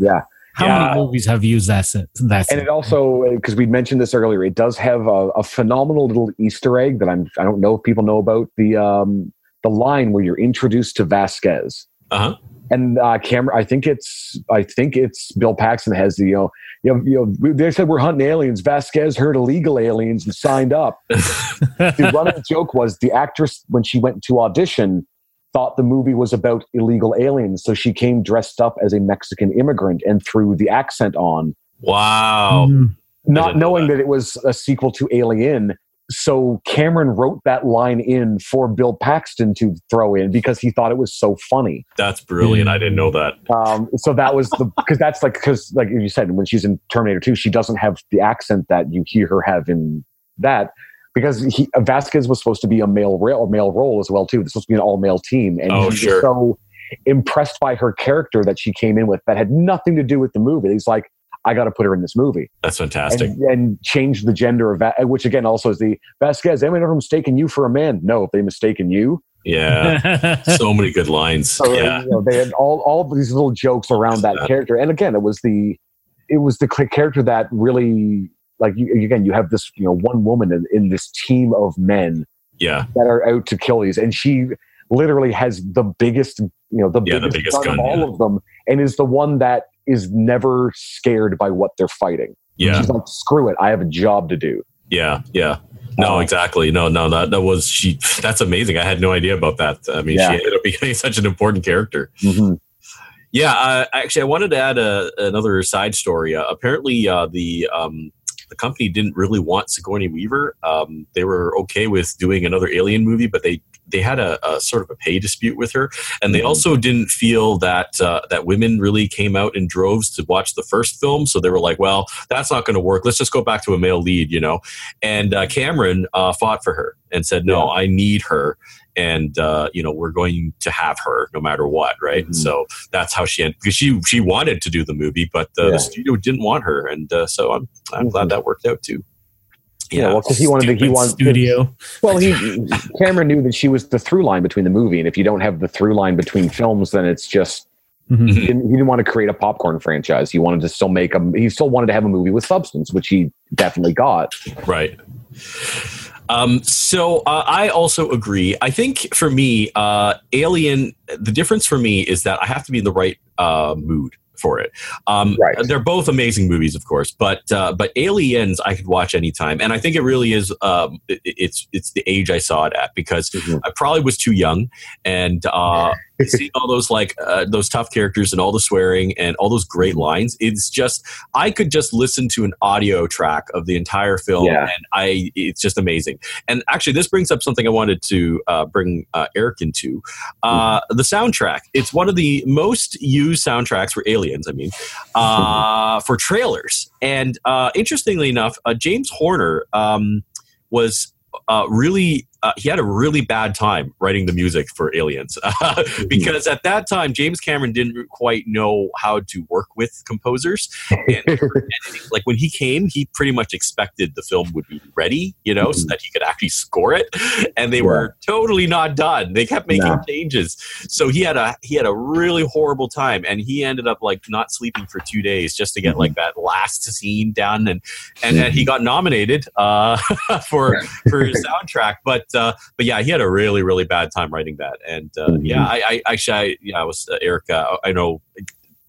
How many movies have used that since? It also, because we mentioned this earlier, it does have a phenomenal little Easter egg that I don't know if people know about, the line where you're introduced to Vasquez. And Cameron, I think it's Bill Paxton has the they said we're hunting aliens. Vasquez heard illegal aliens and signed up. The running joke was the actress, when she went to audition, thought the movie was about illegal aliens, so she came dressed up as a Mexican immigrant and threw the accent on. Wow! Not knowing that it was a sequel to Alien. So Cameron wrote that line in for Bill Paxton to throw in because he thought it was so funny. That's brilliant. I didn't know that. So that was because you said, when she's in Terminator 2, she doesn't have the accent that you hear her have in that, because Vasquez was supposed to be a male role as well too. It's supposed to be an all male team. And was so impressed by her character that she came in with that had nothing to do with the movie. He's like, I got to put her in this movie. That's fantastic. And change the gender of, which again also is the Vasquez. Anyone ever mistaken you for a man? No, if they mistaken you. Yeah, so many good lines. So, they had all of these little jokes around that character. And again, it was the character that really, like, you have this one woman in this team of men yeah, that are out to kill these. And she literally has the biggest, you know, the biggest gun of all of them, and is the one that is never scared by what they're fighting. Yeah. She's like, screw it, I have a job to do. Yeah, yeah. No, exactly. No, that was that's amazing. I had no idea about that. I mean, she ended up becoming such an important character. Mm-hmm. Yeah, actually, I wanted to add another side story. Apparently, the company didn't really want Sigourney Weaver. They were okay with doing another Alien movie, but they had a sort of a pay dispute with her, and they also didn't feel that women really came out in droves to watch the first film. So they were like, "Well, that's not going to work. Let's just go back to a male lead," you know. And Cameron fought for her and said, "No, I need her." And, you know, we're going to have her no matter what, right? Mm-hmm. So that's how she ended, because she wanted to do the movie, but the studio didn't want her. And so I'm glad that worked out too. Yeah, well, because he wanted studio. Well, Cameron knew that she was the through line between the movie. And if you don't have the through line between films, then it's just, he didn't want to create a popcorn franchise. He wanted to still he still wanted to have a movie with substance, which he definitely got. Right. So I also agree. I think for me, Alien, the difference for me is that I have to be in the right mood for it. Right. They're both amazing movies, of course, but Aliens I could watch anytime. And I think it really is, it's the age I saw it at, because I probably was too young, and seeing all those those tough characters and all the swearing and all those great lines, it's just, I could just listen to an audio track of the entire film, and it's just amazing. And actually, this brings up something I wanted to bring Eric into. The soundtrack. It's one of the most used soundtracks for Aliens, for trailers. And interestingly enough, James Horner was really... he had a really bad time writing the music for Aliens because at that time, James Cameron didn't quite know how to work with composers. And like when he came, he pretty much expected the film would be ready, you know, so that he could actually score it. And they were totally not done. They kept making changes. So he had a really horrible time, and he ended up like not sleeping for 2 days just to get like that last scene done. And he got nominated for his soundtrack, but yeah, he had a really, really bad time writing that. And I was Erica. I know,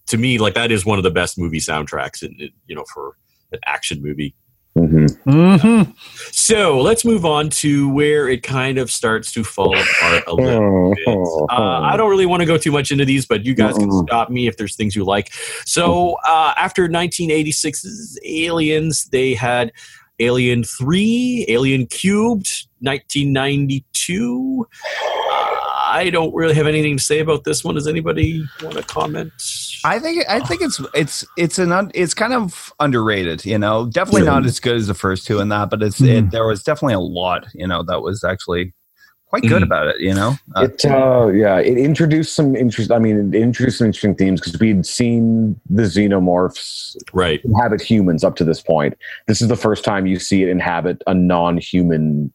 to me, like that is one of the best movie soundtracks, in, you know, for an action movie. Mm-hmm. Mm-hmm. So let's move on to where it kind of starts to fall apart a little bit. I don't really want to go too much into these, but you guys can stop me if there's things you like. So after 1986's Aliens, they had Alien 3, Alien Cubed, 1992. I don't really have anything to say about this one. Does anybody want to comment? I think it's kind of underrated, you know. Definitely not as good as the first two in that, but there was definitely a lot, you know, that was actually quite good about it, you know. It introduced some interesting themes, because we had seen the xenomorphs inhabit humans up to this point. This is the first time you see it inhabit a non-human.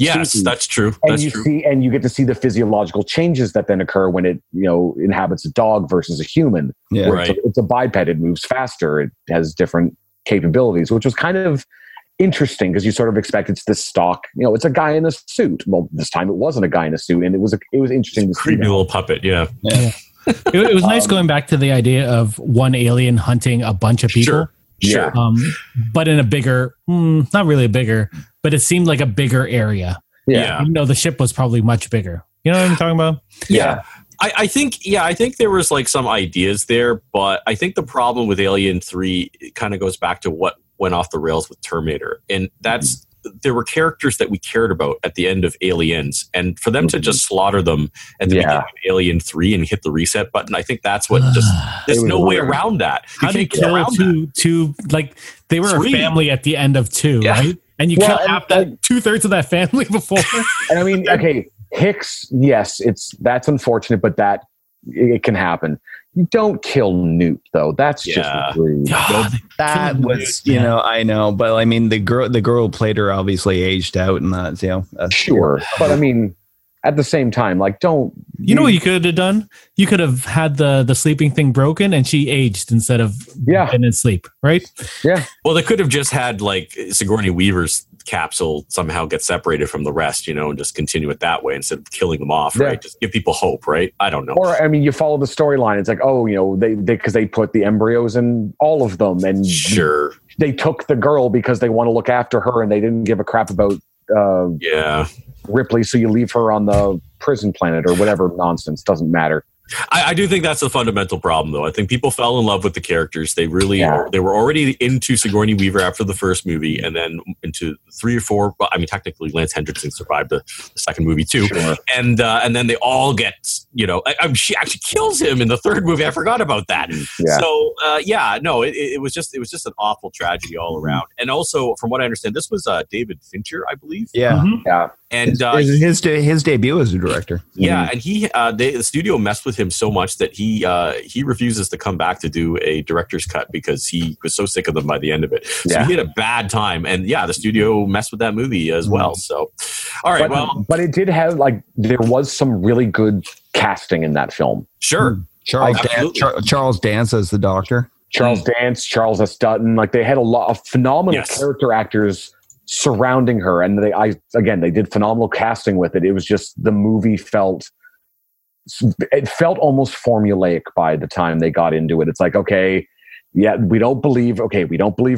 Yes, species. That's true. And you get to see the physiological changes that then occur when it, you know, inhabits a dog versus a human. Yeah, right. It's a biped. It moves faster. It has different capabilities, which was kind of interesting, because you sort of expect it's this stock, you know, it's a guy in a suit. Well, this time it wasn't a guy in a suit, and it was interesting. It's to creepy see little puppet, yeah. It was nice going back to the idea of one alien hunting a bunch of people. Sure. But in a bigger, not really a bigger, but it seemed like a bigger area. Yeah, even though the ship was probably much bigger. You know what I'm talking about? Yeah. I think there was like some ideas there, but I think the problem with Alien 3 kind of goes back to what went off the rails with Terminator. And that's, there were characters that we cared about at the end of Aliens, and for them to just slaughter them at the beginning of Alien 3 and hit the reset button, I think that's what just, there's no way around that. How do you kill two, like they were a family at the end of 2, right? And you killed half that, 2/3 of that family before. And I mean, okay, Hicks, yes, that's unfortunate, but that it can happen. You don't kill Newt, though. That's just rude. That was, you know, I know, but I mean, the girl who played her obviously aged out, and that's, you know, sure. But I mean, at the same time, like, don't you know what you could have done? You could have had the sleeping thing broken, and she aged instead of been in sleep, right? Yeah. Well, they could have just had like Sigourney Weaver's capsule somehow gets separated from the rest, you know, and just continue it that way instead of killing them off, right? Just give people hope, right? I don't know. Or, I mean, you follow the storyline. It's like, oh, you know, they put the embryos in all of them. And sure, they took the girl because they want to look after her and they didn't give a crap about Ripley. So you leave her on the prison planet or whatever nonsense. Doesn't matter. I do think that's the fundamental problem, though. I think people fell in love with the characters. They really they were already into Sigourney Weaver after the first movie, and then into 3 or 4. Well, I mean, technically, Lance Henriksen survived the second movie too, and then they all get, you know, she actually kills him in the third movie. I forgot about that. Yeah. So it was just an awful tragedy all around. And also, from what I understand, this was David Fincher, I believe. Yeah, yeah. And his debut as a director. Yeah, and he the studio messed with him so much that he refuses to come back to do a director's cut because he was so sick of them by the end of it. So he had a bad time, and the studio messed with that movie as well. So, all right, but it did have there was some really good casting in that film. Sure, Charles Dance as the Doctor, Charles S. Dutton. They had a lot of phenomenal character actors surrounding her, and they did phenomenal casting with it. It was just the movie felt almost formulaic by the time they got into it. It's like, we don't believe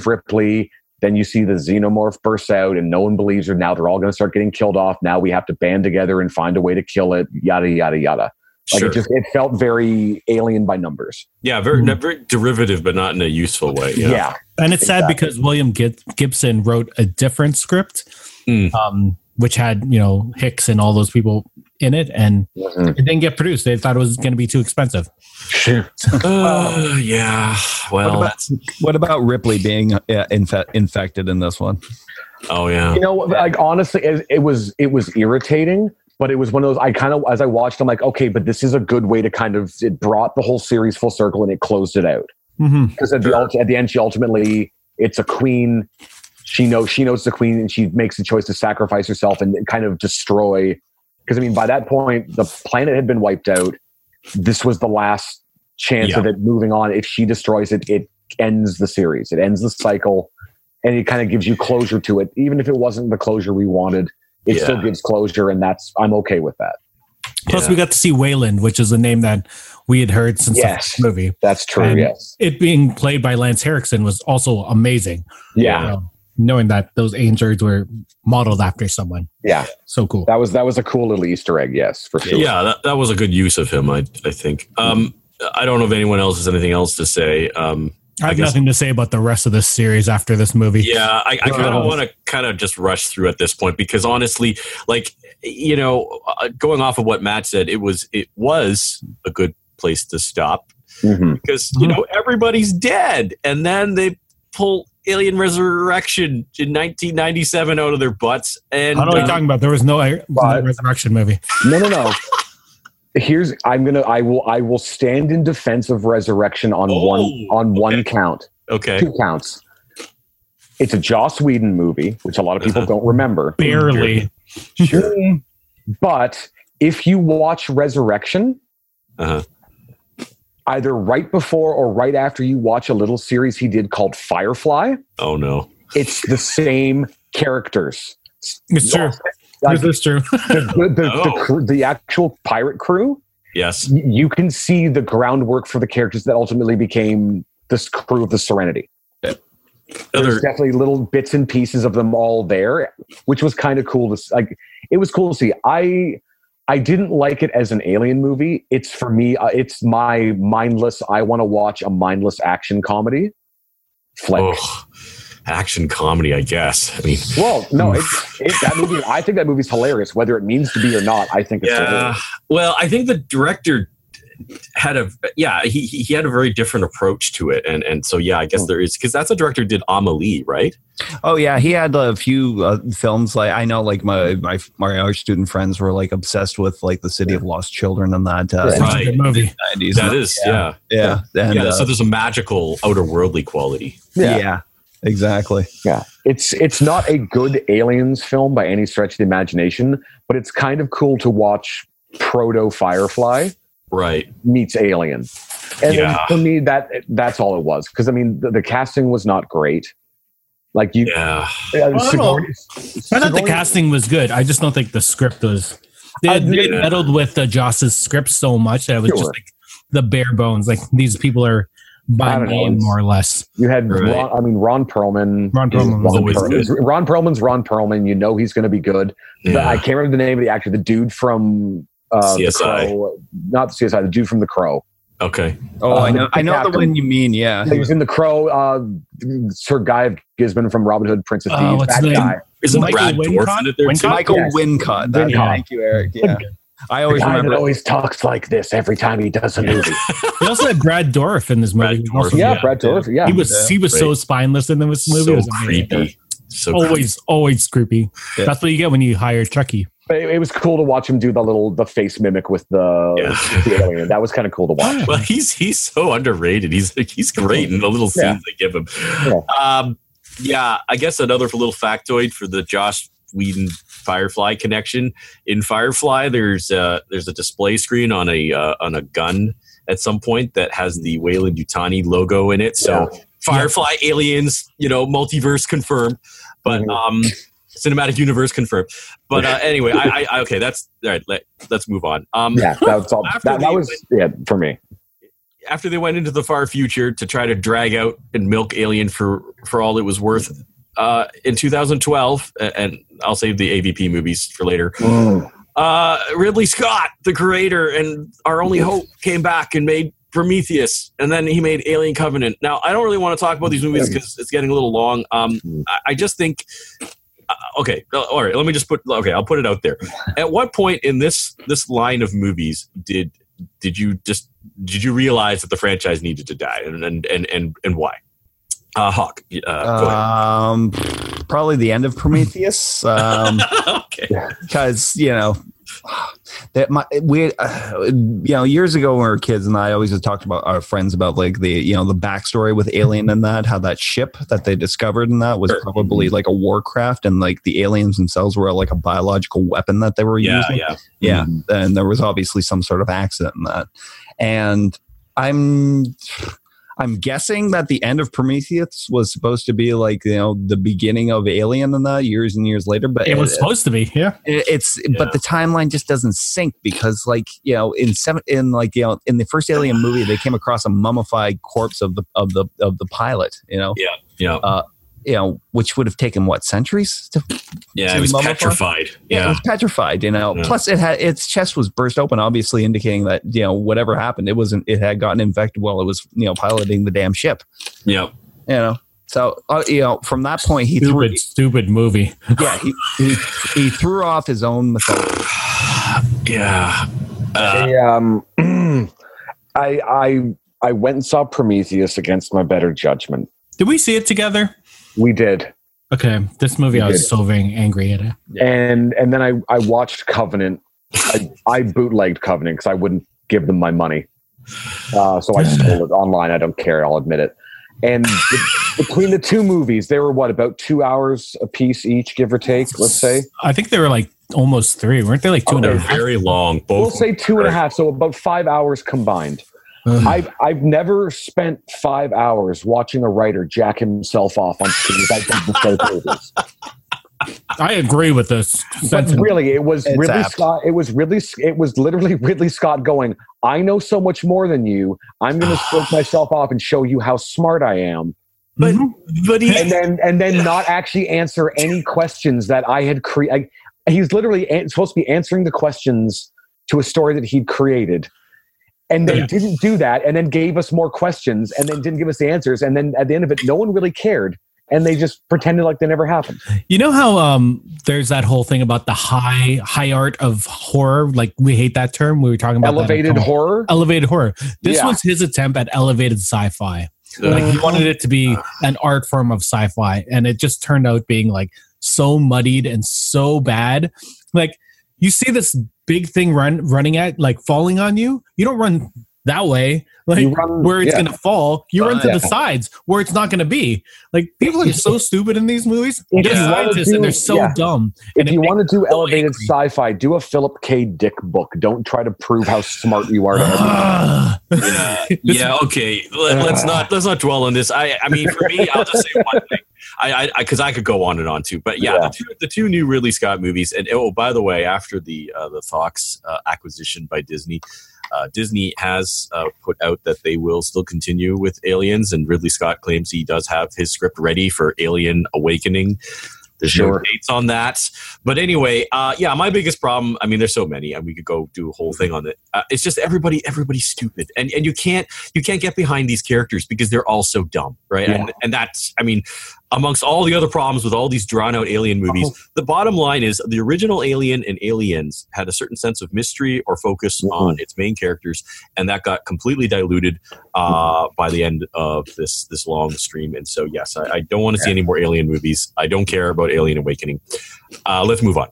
Ripley. Then you see the xenomorph bursts out and no one believes her. Now they're all going to start getting killed off. Now we have to band together and find a way to kill it. Yada, yada, yada. It felt very alien by numbers. Yeah, very derivative, but not in a useful way. Yeah. And it's sad because William Gibson wrote a different script, which had, Hicks and all those people in it, and it didn't get produced. They thought it was going to be too expensive. Sure. Yeah. Well, what about Ripley being infected in this one? Oh yeah. Honestly, it was irritating, but it was one of those, as I watched, I'm like, okay, but this is a good way to it brought the whole series full circle and it closed it out. Because at the end, she ultimately, it's a queen. She knows the queen, and she makes the choice to sacrifice herself and kind of destroy. Because by that point, the planet had been wiped out. This was the last chance of it moving on. If she destroys it, it ends the series. It ends the cycle, and it kind of gives you closure to it. Even if it wasn't the closure we wanted, it still gives closure, and I'm okay with that. Plus, we got to see Wayland, which is a name that we had heard since the movie. That's true, and it being played by Lance Henriksen was also amazing. Yeah. Knowing that those angels were modeled after someone. Yeah. So cool. That was a cool little Easter egg. Yes, for sure. Yeah. That was a good use of him. I think, I don't know if anyone else has anything else to say. I guess nothing to say about the rest of this series after this movie. Yeah. I kind of want to just rush through at this point, because honestly, going off of what Matt said, it was a good place to stop because, everybody's dead. And then they pull Alien Resurrection in 1997 out of their butts. And what are we talking about? There was no Resurrection movie. No. I will stand in defense of Resurrection on one count. Okay. 2 counts. It's a Joss Whedon movie, which a lot of people don't remember. Barely. Sure. But if you watch Resurrection, either right before or right after you watch a little series he did called Firefly. Oh no. It's the same characters. It's true. It's true. The actual pirate crew. Yes. You can see the groundwork for the characters that ultimately became this crew of the Serenity. Yeah. There's definitely little bits and pieces of them all there, which was kind of cool to it was cool to see. I didn't like it as an Alien movie. It's for me, it's my mindless, I want to watch a mindless action comedy. Fleck. Oh, action comedy, I guess. That movie, I think that movie's hilarious, whether it means to be or not. I think it's hilarious. Well, I think the director had he had a very different approach to it, and so I guess there is, because that's the director who did Amelie, right? Oh yeah, he had a few films I know my Irish student friends were obsessed with the City of Lost Children and that right. movie. That is yeah. And so there's a magical outerworldly quality. Yeah. Exactly. Yeah. It's not a good Aliens film by any stretch of the imagination, but it's kind of cool to watch proto Firefly. Right. Meets Alien. And for me, that's all it was. Because the casting was not great. Like you, yeah. I thought the casting was good. I just don't think the script was. They meddled with Joss's script so much that it was just like the bare bones. Like these people are by name, more or less. You had, Ron Perlman. Ron Perlman's Ron Perlman. You know he's going to be good. Yeah. I can't remember the name of the actor. The dude from CSI, not CSI. The dude from The Crow. Okay. Oh, I know the one you mean. Yeah, he was in The Crow. Sir Guy of Gisborne from Robin Hood, Prince of Thieves. What's that guy? Isn't Brad Dourif? Michael Wincott. Yes. Thank you, Eric. Yeah. I always remember. He always talks like this every time he does a movie. He also had Brad Dourif in this movie. Brad Dourif. Yeah, he was so spineless in this movie. So it was creepy. Always creepy. Yeah. That's what you get when you hire Chucky. It was cool to watch him do the face mimic with the alien. That was kind of cool to watch. Well, he's so underrated. He's great in the little scenes they give him. Yeah. I guess another little factoid for the Joss Whedon Firefly connection. In Firefly, there's a display screen on a gun at some point that has the Weyland Yutani logo in it. So Firefly, Aliens, multiverse confirmed, but cinematic universe confirmed. But anyway, I okay. That's all right. Let's move on. That's all. For me. After they went into the far future to try to drag out and milk Alien for all it was worth, in 2012, and I'll save the AVP movies for later. Ridley Scott, the creator and our only hope, came back and made Prometheus, and then he made Alien Covenant. Now, I don't really want to talk about these movies because it's getting a little long. I just think. Okay. All right. Let me just put, I'll put it out there. At what point in this line of movies did you realize that the franchise needed to die and why? Hawk. Go ahead. Probably the end of Prometheus. Okay. Cause years ago when we were kids, and I always just talked about our friends about like the backstory with Alien and that, how that ship that they discovered and that was probably like a warcraft, and like the aliens themselves were like a biological weapon that they were using. Yeah. Mm-hmm. And there was obviously some sort of accident in that. And I'm guessing that the end of Prometheus was supposed to be like, the beginning of Alien and that, years and years later, but it was supposed to be, yeah. But the timeline just doesn't sync because in the first Alien movie, they came across a mummified corpse of the pilot, Yeah. Which would have taken what, centuries? It was petrified. Yeah, it was petrified. Plus it had its chest was burst open, obviously indicating that whatever happened, it had gotten infected while it was piloting the damn ship. Yeah, So from that point, he stupid movie. Yeah, he threw off his own mythology. Yeah, I went and saw Prometheus against my better judgment. Did we see it together? We did. Okay, this movie I was so very angry at it. And then I watched Covenant. I bootlegged Covenant because I wouldn't give them my money. So I stole it online. I don't care. I'll admit it. And between the two movies, they were about 2 hours a piece each, give or take, let's say? I think they were like almost three. Weren't they like two and a half? Very long. We'll say 2.5, so about 5 hours combined. I've never spent 5 hours watching a writer jack himself off on TV. I agree with this. But really, it was Ridley Scott. It was literally Ridley Scott going, I know so much more than you. I'm going to stroke myself off and show you how smart I am. But and then not actually answer any questions that I had created. He's literally supposed to be answering the questions to a story that he'd created. And they didn't do that, and then gave us more questions, and then didn't give us the answers, and then at the end of it, no one really cared, and they just pretended like they never happened. You know how there's that whole thing about the high art of horror? Like, we hate that term. We were talking about elevated horror. Elevated horror. This was his attempt at elevated sci-fi. Like, he wanted it to be an art form of sci-fi, and it just turned out being like so muddied and so bad. Like, you see this big thing running at, like, falling on you. You don't run that way, like run, where it's going to fall. You run to the sides where it's not going to be. Like, people are so stupid in these movies. They're scientists and they're so dumb. If you want to do elevated sci-fi, do a Philip K. Dick book. Don't try to prove how smart you are. Okay. Let's not dwell on this. I mean, for me, I'll just say one thing. Because I could go on and on too, but the two new Ridley Scott movies, and by the way, after the Fox acquisition by Disney, Disney has put out that they will still continue with Aliens, and Ridley Scott claims he does have his script ready for Alien Awakening. There's no dates on that, but anyway, my biggest problem. I mean, there's so many, and we could go do a whole thing on it. It's just everybody's stupid, and you can't get behind these characters because they're all so dumb, right? Yeah. And that's, I mean, amongst all the other problems with all these drawn out alien movies, the bottom line is the original Alien and Aliens had a certain sense of mystery or focus on its main characters, and that got completely diluted by the end of this long stream. And so, yes, I don't want to see any more Alien movies. I don't care about Alien Awakening. Let's move on.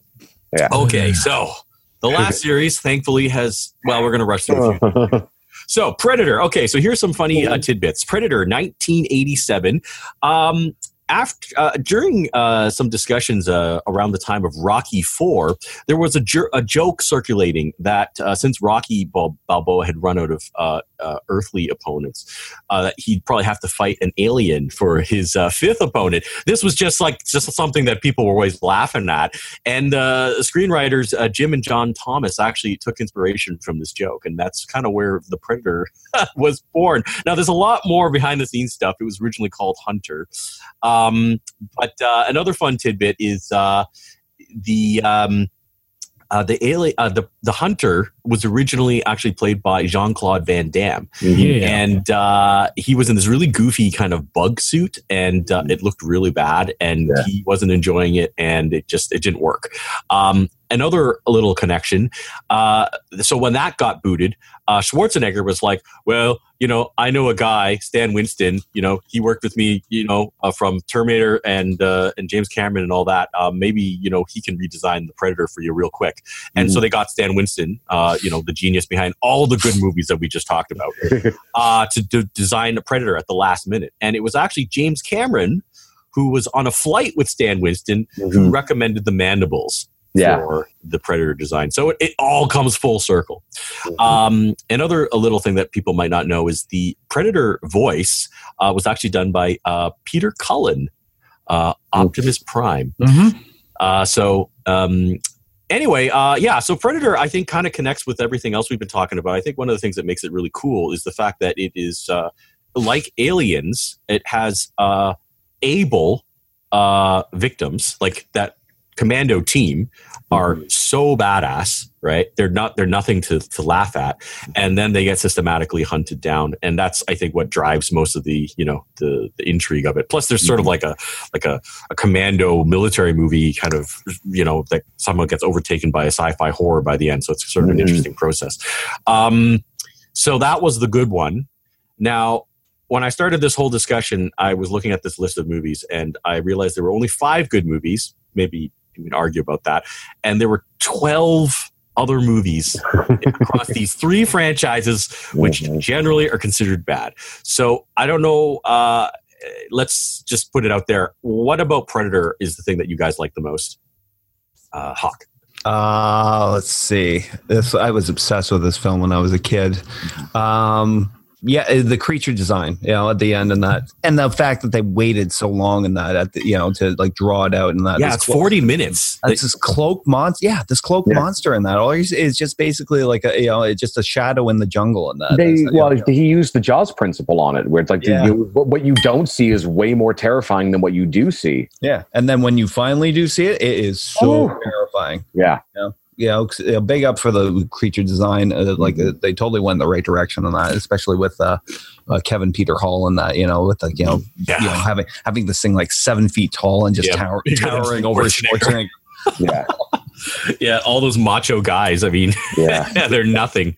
Yeah. Okay, so the last series, thankfully, we're going to rush through a few. So, Predator. Okay, so here's some funny tidbits. Predator, 1987. During some discussions around the time of Rocky IV, there was a joke circulating that since Rocky Balboa had run out of earthly opponents, he'd probably have to fight an alien for his fifth opponent. This was just something that people were always laughing at. And screenwriters Jim and John Thomas actually took inspiration from this joke, and that's kind of where the Predator was born. Now, there's a lot more behind-the-scenes stuff. It was originally called Hunter. But another fun tidbit is the alien, the hunter was originally actually played by Jean-Claude Van Damme, and he was in this really goofy kind of bug suit, and it looked really bad, and he wasn't enjoying it, and it didn't work. Another little connection. So when that got booted, Schwarzenegger was like, well, I know a guy, Stan Winston, he worked with me, from Terminator and James Cameron and all that. Maybe, he can redesign the Predator for you real quick. And so they got Stan Winston, the genius behind all the good movies that we just talked about, to design the Predator at the last minute. And it was actually James Cameron, who was on a flight with Stan Winston, who recommended the mandibles. For the Predator design. So it all comes full circle. Another little thing that people might not know is the Predator voice was actually done by Peter Cullen, Optimus Prime. So Predator, I think, kind of connects with everything else we've been talking about. I think one of the things that makes it really cool is the fact that it is, like Aliens, it has able victims, like that commando team are so badass, right? They're nothing to laugh at. And then they get systematically hunted down. And that's, I think, what drives most of the intrigue of it. Plus there's sort of like a commando military movie kind of, that someone gets overtaken by a sci-fi horror by the end. So it's sort of an interesting process. So that was the good one. Now, when I started this whole discussion, I was looking at this list of movies and I realized there were only 5 good movies. Maybe you can argue about that. And there were 12 other movies across these 3 franchises, which generally are considered bad. So I don't know. Let's just put it out there. What about Predator is the thing that you guys like the most? Hawk. Let's see. I was obsessed with this film when I was a kid. The creature design, at the end, and that, and the fact that they waited so long in that, at the, to like draw it out, and that. Yeah, it's 40 minutes. That's this cloak monster. Yeah, this cloak monster in that. All is just basically like it's just a shadow in the jungle. And that he used the Jaws principle on it, where it's like what you don't see is way more terrifying than what you do see. Yeah, and then when you finally do see it, it is so terrifying. Yeah. Big up for the creature design. They totally went in the right direction on that, especially with Kevin Peter Hall and that. Having this thing like 7 feet tall and just towering over Schwarzenegger. All those macho guys. I mean, they're nothing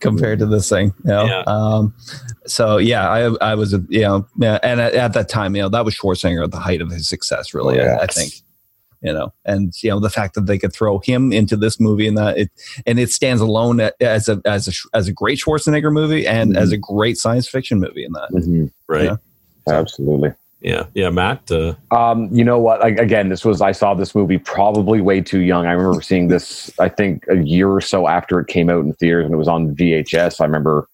compared to this thing. I was and at that time, that was Schwarzenegger at the height of his success. Really, I think. And the fact that they could throw him into this movie and that it stands alone as a great Schwarzenegger movie and as a great science fiction movie in that. Mm-hmm. Right. Yeah. Absolutely. Yeah. Yeah. Matt. You know what? I saw this movie probably way too young. I remember seeing this, I think, a year or so after it came out in theaters, and it was on VHS. I remember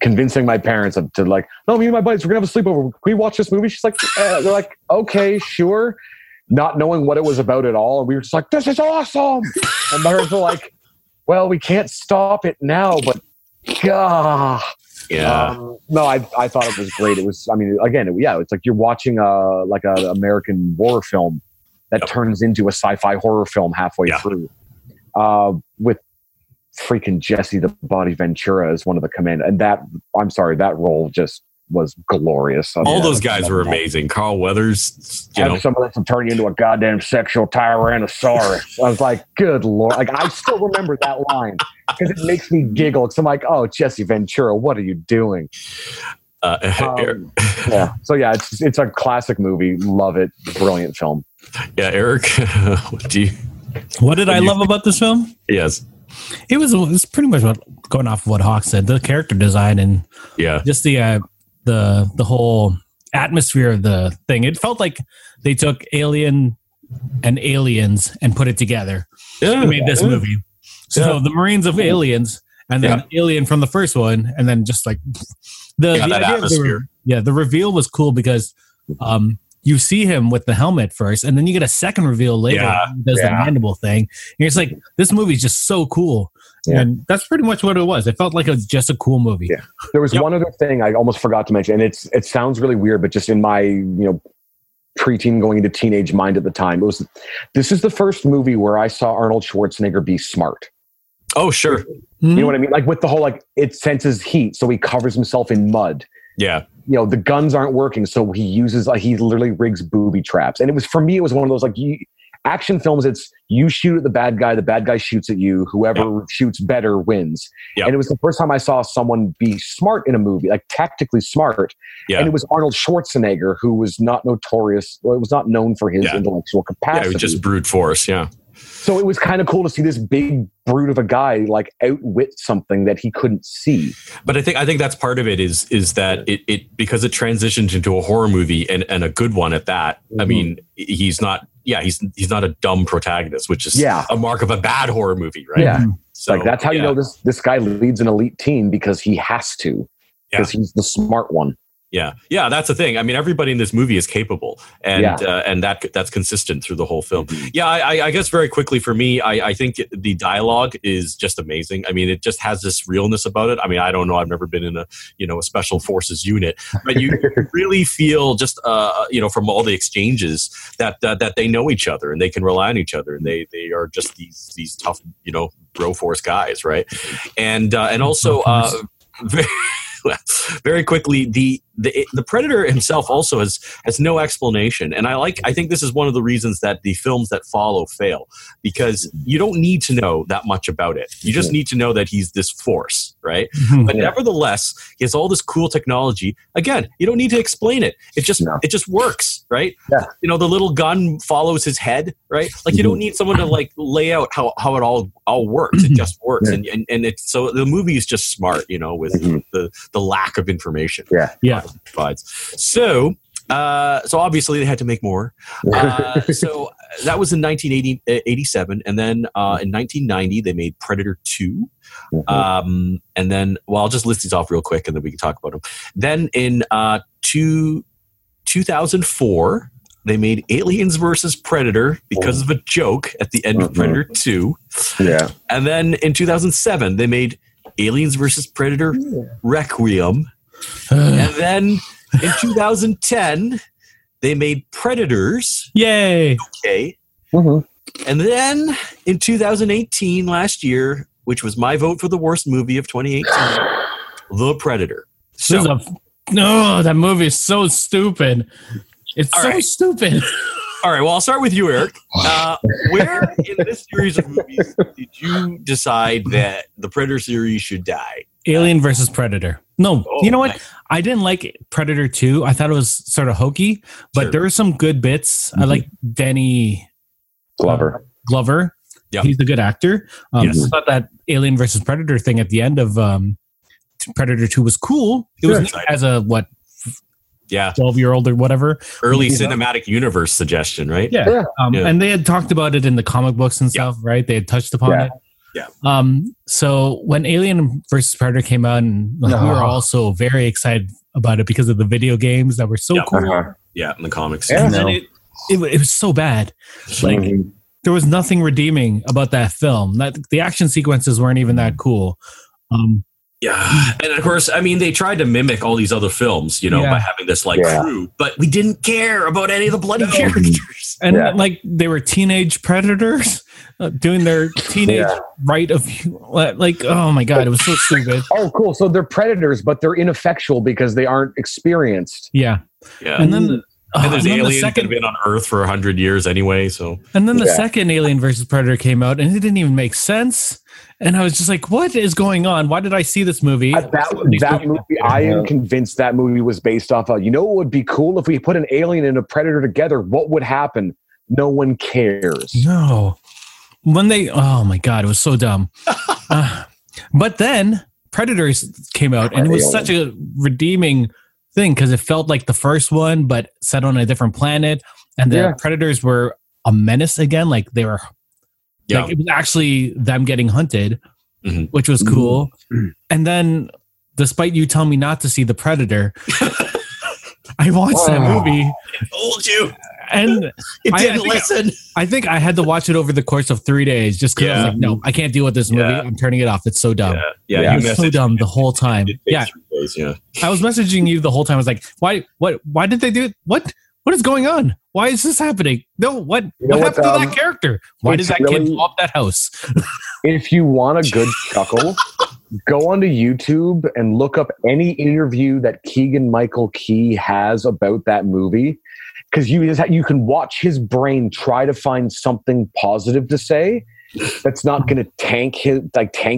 convincing my parents to like, no, me and my buddies, we're going to have a sleepover. Can we watch this movie? She's like, they're like, okay, sure. Not knowing what it was about at all. And we were just like, this is awesome. And my parents were like, well, we can't stop it now, but God. Yeah. No, I thought it was great. It was, it's like you're watching like an American horror film that turns into a sci-fi horror film halfway through. With freaking Jesse the Body Ventura as one of the commanders. And that role just was glorious. Those guys were amazing. Carl Weathers, someone that's turning into a goddamn sexual tyrannosaurus. I was like, good Lord. Like, I still remember that line because it makes me giggle. Cause I'm like, oh, Jesse Ventura, what are you doing? Yeah. So yeah, it's a classic movie. Love it. Brilliant film. Yeah. Eric, what did I love about this film? Yes. It was pretty much going off of what Hawk said, the character design and just the whole atmosphere of the thing. It felt like they took Alien and Aliens and put it together. Yeah, they made this movie. So the Marines of Aliens and then Alien from the first one, and then just like the atmosphere. The reveal was cool because you see him with the helmet first, and then you get a second reveal later. He does the mandible thing, and it's like this movie is just so cool. Yeah. And that's pretty much what it was. It felt like it was just a cool movie. Yeah. There was one other thing I almost forgot to mention, and it sounds really weird, but just in my preteen going into teenage mind at the time, this is the first movie where I saw Arnold Schwarzenegger be smart. Oh sure, you know what I mean? Like with the whole it senses heat, so he covers himself in mud. Yeah, the guns aren't working, so he uses he literally rigs booby traps, and it was for me. It was one of those action films, it's you shoot at the bad guy shoots at you, whoever shoots better wins. Yep. And it was the first time I saw someone be smart in a movie, like tactically smart. Yeah. And it was Arnold Schwarzenegger, who was not notorious, well, it was not known for his intellectual capacity. Yeah, it was just brute force, So it was kind of cool to see this big brute of a guy outwit something that he couldn't see. But I think that's part of it is that it because it transitioned into a horror movie and a good one at that. Mm-hmm. I mean, he's not a dumb protagonist, which is a mark of a bad horror movie, right? Yeah. So that's how you know this guy leads an elite team, because he has to, because he's the smart one. Yeah. Yeah. That's the thing. I mean, everybody in this movie is capable, and that's consistent through the whole film. Mm-hmm. Yeah. I guess very quickly for me, I think the dialogue is just amazing. I mean, it just has this realness about it. I mean, I don't know. I've never been in a special forces unit, but you really feel just, from all the exchanges that they know each other and they can rely on each other, and they are just these tough, bro force guys. Right. And also, very quickly, the Predator himself also has no explanation, and I think this is one of the reasons that the films that follow fail, because you don't need to know that much about it. You just need to know that he's this force, right? But nevertheless, he has all this cool technology. Again, you don't need to explain it. It just works, right? Yeah. The little gun follows his head, right? Like you don't need someone to lay out how it all works. It just works, and it's so the movie is just smart, with the lack of information. Yeah. Yeah. So obviously they had to make more. So that was in 1987, and then in 1990 they made Predator 2. And then, I'll just list these off real quick, and then we can talk about them. Then in 2004 they made Aliens versus Predator because of a joke at the end of Predator 2. Yeah, and then in 2007 they made Aliens versus Predator Requiem. And then in 2010, they made Predators. Yay! Okay. And then in 2018, last year, which was my vote for the worst movie of 2018, The Predator. That movie is so stupid. It's so stupid. All right, well, I'll start with you, Eric. Where in this series of movies did you decide that the Predator series should die? Alien versus Predator. No, you know what? Nice. I didn't like Predator 2. I thought it was sort of hokey, but there were some good bits. I like Danny Glover. Yeah. He's a good actor. Yes. I thought that Alien versus Predator thing at the end of Predator 2 was cool. It was exciting. As a 12-year-old or whatever. Early cinematic universe suggestion, right? Yeah. Yeah. And they had talked about it in the comic books and stuff, right? They had touched upon it. Yeah. So when Alien versus Predator came out, and we were also very excited about it because of the video games that were so cool. Yeah, in the comics. Yeah. And then it was so bad. Like there was nothing redeeming about that film. The action sequences weren't even that cool. Yeah, and of course, I mean, they tried to mimic all these other films, by having this crew, but we didn't care about any of the bloody characters. And they were teenage predators doing their teenage right of oh my God, it was so stupid. Oh, cool. So they're predators, but they're ineffectual because they aren't experienced. Yeah. Yeah. And then there's aliens that have been on Earth for 100 years anyway. So, and then the second Alien versus Predator came out, and it didn't even make sense. And I was just like, "What is going on? Why did I see this movie?" I am convinced that movie was based off of. You know, what would be cool if we put an alien and a predator together? What would happen? No one cares. No. When they, oh my God, it was so dumb. But then Predators came out, and it was such a redeeming thing because it felt like the first one but set on a different planet, and the predators were a menace again, like they were it was actually them getting hunted, which was cool. And then despite you telling me not to see the Predator, I watched that movie. I told you, and it didn't listen. I think I had to watch it over the course of 3 days just because I was like, no, I can't deal with this movie. I'm turning it off. It's so dumb. Yeah, it was so dumb the whole time. Yeah. I was messaging you the whole time. I was like, why? What? Why did they do it? What? What is going on? Why is this happening? No, what? What happened to that character? Why did that kid blow up that house? If you want a good chuckle, go onto YouTube and look up any interview that Keegan-Michael Key has about that movie, because you can watch his brain try to find something positive to say that's not going to tank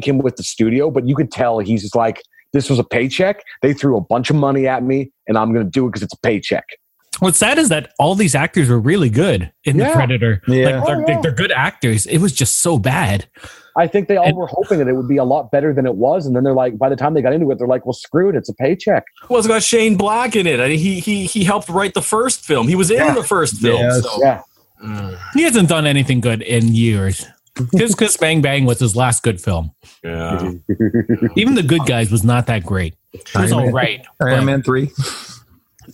him with the studio, but you could tell he's just like, this was a paycheck. They threw a bunch of money at me, and I'm going to do it because it's a paycheck. What's sad is that all these actors were really good in the Predator. Yeah. Like they're good actors. It was just so bad. I think they all were hoping that it would be a lot better than it was, and then they're like, by the time they got into it, they're like, well, screw it, it's a paycheck. Well, it's got Shane Black in it. I mean, he helped write the first film. He was in the first film. Yes. So. Yeah. He hasn't done anything good in years. Kiss Kiss Bang Bang was his last good film. Yeah. Even The Good Guys was not that great. It was all right. Iron Man 3.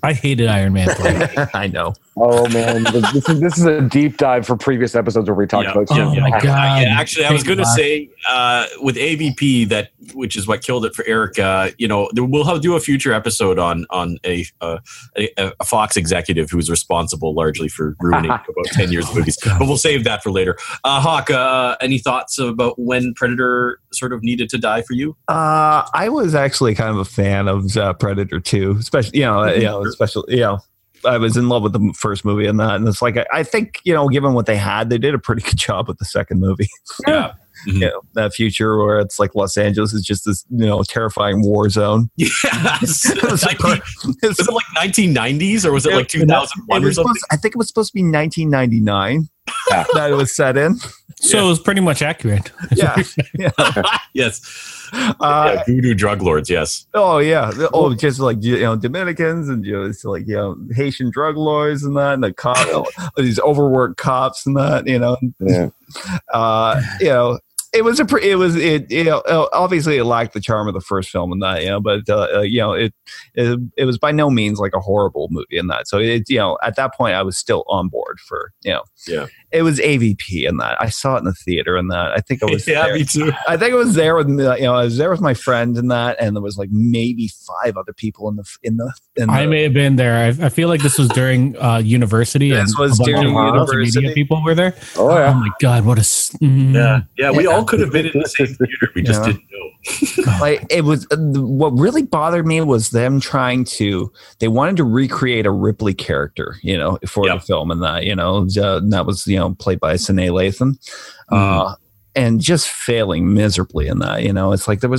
I hated Iron Man 3. I know. Oh, man. This is a deep dive for previous episodes where we talked about... Oh, my God. Actually, I was going to say, with AVP, which is what killed it for Eric, we'll do a future episode on a Fox executive who's responsible largely for ruining about 10 years of movies. But we'll save that for later. Hawk, any thoughts about when Predator sort of needed to die for you? I was actually kind of a fan of Predator 2, especially, I was in love with the first movie and that. And it's like, I think, given what they had, they did a pretty good job with the second movie. Yeah. Mm-hmm. That future where it's like Los Angeles is just this, terrifying war zone. Yeah. Was it like 1990s or was it like 2001 or something? I think it was supposed to be 1999 that it was set in. So it was pretty much accurate. Yeah. Yes. Voodoo drug lords. Yes. Oh yeah. Oh, just like Dominicans and just like Haitian drug lords and that, and the cop, these overworked cops and that. Obviously it lacked the charm of the first film and that, but it was by no means like a horrible movie and that. So at that point I was still on board for, it was AVP and that. I saw it in the theater and that. I think I was there. Me too. I think I was there with I was there with my friend and that, and there was like maybe 5 other people in the I may have been there. I feel like this was during university. This was during university. Media people were there. Oh yeah. Oh my God, what a we all could have been in the same theater. We just didn't know. It was what really bothered me was them they wanted to recreate a Ripley character, for the film and that, and that was, played by Sine Latham, and just failing miserably in that, it's like there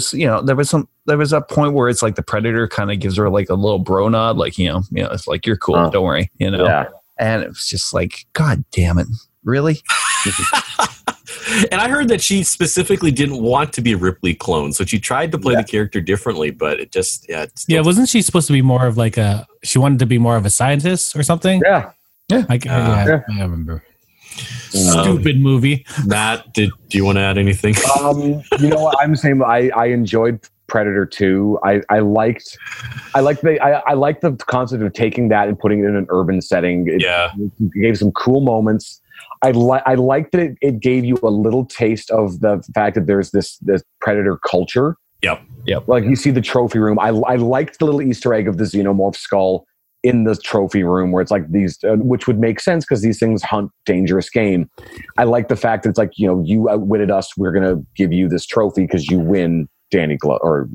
was a point where it's like the Predator kind of gives her like a little bro nod, like, it's like, you're cool. Don't worry. And it was just like, God damn it. Really? And I heard that she specifically didn't want to be Ripley clone, so she tried to play the character differently, but it just wasn't she supposed to be more of like a? She wanted to be more of a scientist or something. I remember. Stupid movie. Matt, do you want to add anything? You know what? I'm saying I enjoyed Predator 2. I liked the concept of taking that and putting it in an urban setting. It gave some cool moments. I liked that it gave you a little taste of the fact that there's this Predator culture. Yep. Like you see the trophy room. I liked the little Easter egg of the xenomorph skull in the trophy room, where it's like these, which would make sense because these things hunt dangerous game. I like the fact that it's like, you outwitted us. We're going to give you this trophy because you win Danny Glover. Or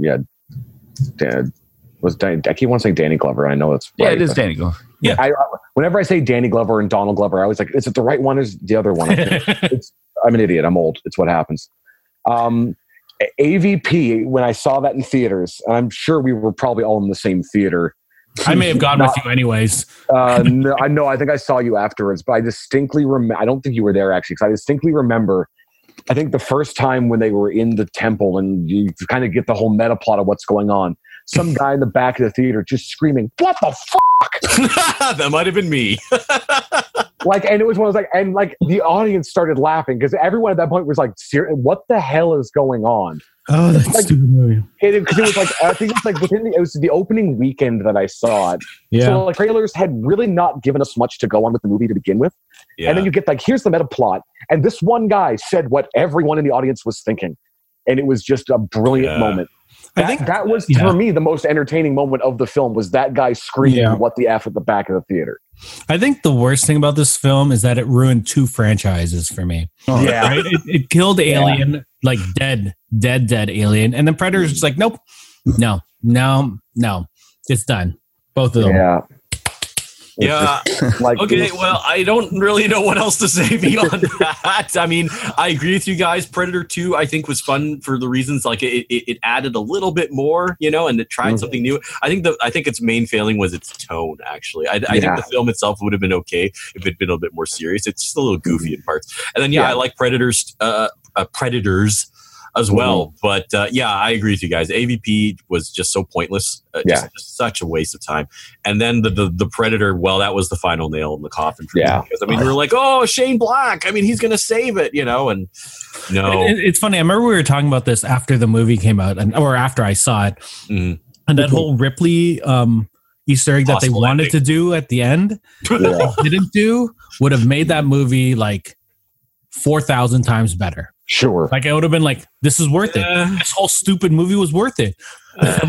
I keep wanting to say Danny Glover. I know it's right. Yeah, it is Danny Glover. Yeah. Whenever I say Danny Glover and Donald Glover, I always like, is it the right one or is it the other one? I'm an idiot. I'm old. It's what happens. AVP, when I saw that in theaters, and I'm sure we were probably all in the same theater, I may have gone with you anyways. No, I know. I think I saw you afterwards, but I distinctly remember. I don't think you were there actually, because I distinctly remember. I think the first time when they were in the temple, and you kind of get the whole meta plot of what's going on. Some guy in the back of the theater just screaming, "What the fuck!" That might have been me. And it was one of those the audience started laughing because everyone at that point was like, "What the hell is going on?" Oh, that's stupid movie. Because it was I think it's it was the opening weekend that I saw it. Yeah. So trailers had really not given us much to go on with the movie to begin with. Yeah. And then you get here's the meta plot. And this one guy said what everyone in the audience was thinking. And it was just a brilliant moment. I think that was, for me, the most entertaining moment of the film was that guy screaming what the F at the back of the theater. I think the worst thing about this film is that it ruined two franchises for me. Oh, yeah. Right? It killed Alien, dead Alien. And then Predator's just like, nope, no. It's done. Both of them. Yeah. Okay, well, I don't really know what else to say beyond that. I mean, I agree with you guys. Predator 2, I think, was fun for the reasons it added a little bit more, and it tried something new. I think its main failing was its tone, actually. I think the film itself would have been okay if it'd been a bit more serious. It's just a little goofy in parts. And then, I like Predators as well. But I agree with you guys. AVP was just so pointless. Just such a waste of time. And then the Predator, well, that was the final nail in the coffin for me. Because, we were like, oh, Shane Black. I mean, he's going to save it, and no. It's funny. I remember we were talking about this after the movie came out, or after I saw it. Mm-hmm. And that whole Ripley Easter egg that they wanted to do at the end, that they didn't do, would have made that movie 4,000 times better. Sure. I would have been this is worth it. This whole stupid movie was worth it. But,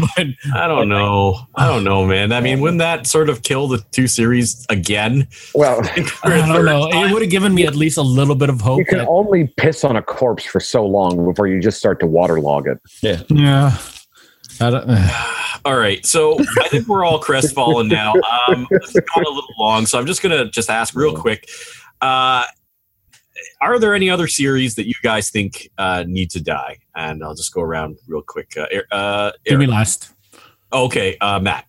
I don't know, man. I mean, wouldn't that sort of kill the two series again? Well, I don't know. It would have given me at least a little bit of hope. You can only piss on a corpse for so long before you just start to waterlog it. Yeah. Yeah. All right, so I think we're all crestfallen now. It's gone a little long, so I'm just going to ask real quick. Are there any other series that you guys think need to die? And I'll just go around real quick. Give me last. Okay, Matt.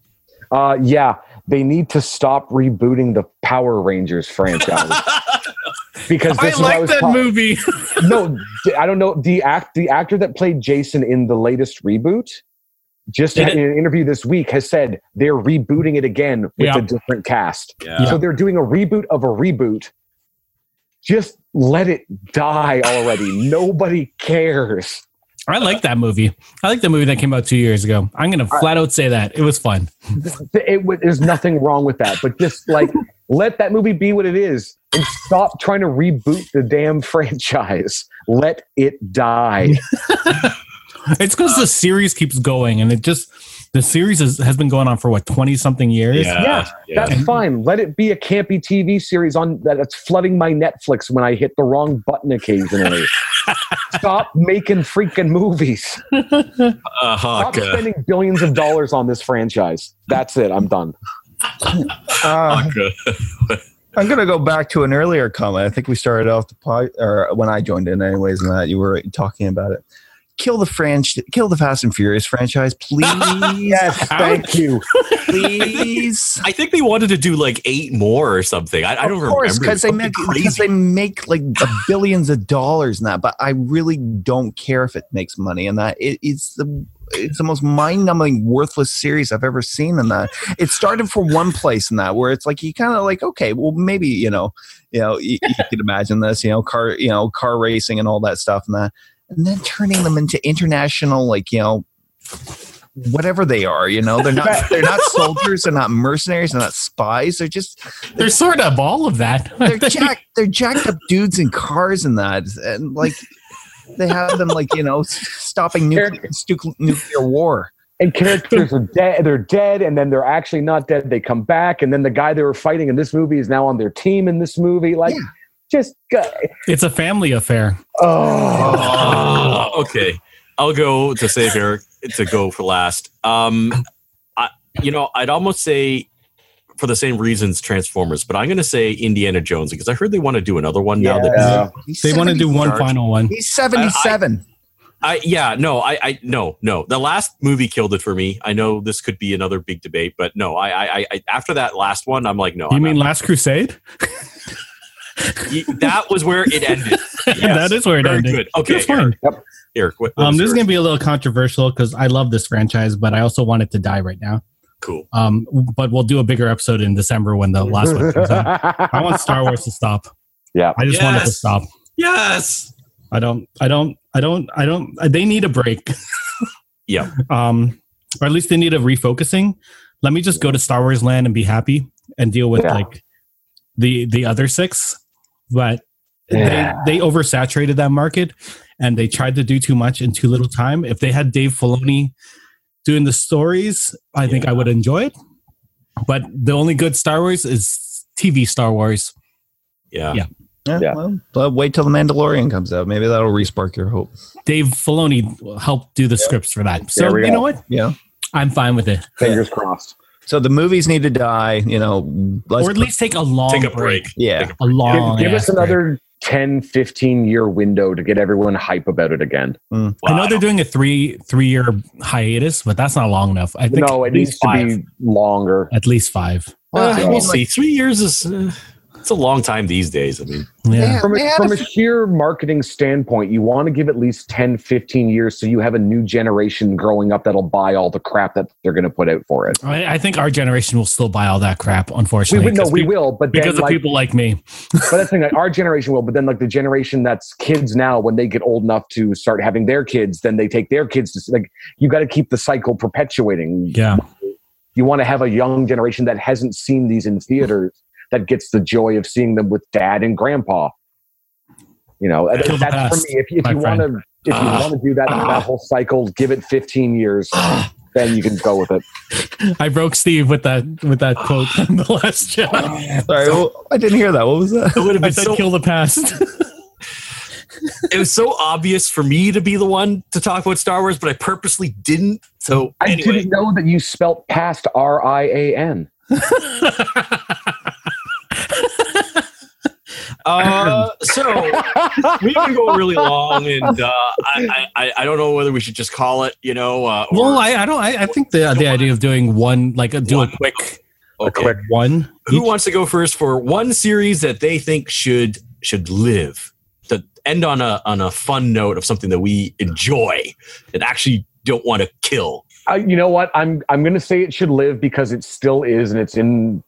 They need to stop rebooting the Power Rangers franchise. Because I like that movie. No, I don't know. The actor that played Jason in the latest reboot, just in an interview this week, has said they're rebooting it again with a different cast. Yeah. So they're doing a reboot of a reboot. Just let it die already. Nobody cares. I like that movie. I like the movie that came out 2 years ago. I'm going to flat out say that. It was fun. There's nothing wrong with that. But just let that movie be what it is and stop trying to reboot the damn franchise. Let it die. It's because the series keeps going and it just... The series has been going on for 20-something years. Yeah, that's fine. Let it be a campy TV series on that's flooding my Netflix when I hit the wrong button occasionally. Stop making freaking movies. Stop spending billions of dollars on this franchise. That's it. I'm done. I'm going to go back to an earlier comment. I think we started off when I joined in anyways, and that you were talking about it. kill the Fast and Furious franchise, please. Yes, thank you. Please. I think they wanted to do like 8 more or something. I don't remember. Because they make like billions of dollars in that, but I really don't care if it makes money in that. It's the most mind-numbing, worthless series I've ever seen in that. It started from one place in that where it's like, you kind of like, okay, well, maybe, you could imagine this, car racing and all that stuff and that. And then turning them into international, whatever they are, they're not soldiers, they're not mercenaries, they're not spies, they're sort of all of that. They're jacked up dudes in cars and that, and like they have them stopping nuclear war. And characters are dead. They're dead, and then they're actually not dead. They come back, and then the guy they were fighting in this movie is now on their team in this movie. It's a family affair. Oh, okay. I'll go to save Eric to go for last. I'd almost say for the same reasons Transformers, but I'm going to say Indiana Jones because I heard they want to do another one now. That they want to do one final one. He's 77. No. The last movie killed it for me. I know this could be another big debate, but no. I after that last one, I'm like, no. You mean Last Crusade? That was where it ended. Yes. That is where it ended. Good. Okay, Eric, this is going to be a little controversial because I love this franchise, but I also want it to die right now. Cool. But we'll do a bigger episode in December when the last one comes out. I want Star Wars to stop. Yeah, I just want it to stop. Yes. I don't. They need a break. Yeah. Or at least they need a refocusing. Let me just go to Star Wars land and be happy and deal with the other 6. But they oversaturated that market, and they tried to do too much in too little time. If they had Dave Filoni doing the stories, I think I would enjoy it. But the only good Star Wars is TV Star Wars. Yeah. Well, wait till The Mandalorian comes out. Maybe that'll respark your hope. Dave Filoni helped do the scripts for that. So you know what? Yeah, I'm fine with it. Fingers crossed. So the movies need to die, Or at least take a break. Yeah. Take a break. Give us another 10, 15-year window to get everyone hype about it again. Mm. Wow. I know they're doing a 3-year hiatus, but that's not long enough. I think it needs to be longer. At least 5. Well, we'll see. 3 years is... it's a long time these days. I mean, from a sheer marketing standpoint, you want to give at least 10, 15 years so you have a new generation growing up that'll buy all the crap that they're going to put out for it. I think our generation will still buy all that crap, unfortunately. Because people like me. But that's the thing, our generation will, but then the generation that's kids now, when they get old enough to start having their kids, then they take their kids to you got to keep the cycle perpetuating. Yeah. You want to have a young generation that hasn't seen these in theaters. That gets the joy of seeing them with dad and grandpa. That's for me. If you want to do that, that whole cycle, give it 15 years, then you can go with it. I broke Steve with that quote on The Last Jedi. Sorry, I didn't hear that. What was that? It would have been kill the past. It was so obvious for me to be the one to talk about Star Wars, but I purposely didn't. So anyway. I didn't know that you spelt past R-I-A-N. We've been going really long, and I don't know whether we should just call it. I think the idea of doing one, a quick one. Who wants to go first for one series that they think should live, to end on a fun note of something that we enjoy and actually don't want to kill? You know what? I'm going to say it should live because it still is, and it's in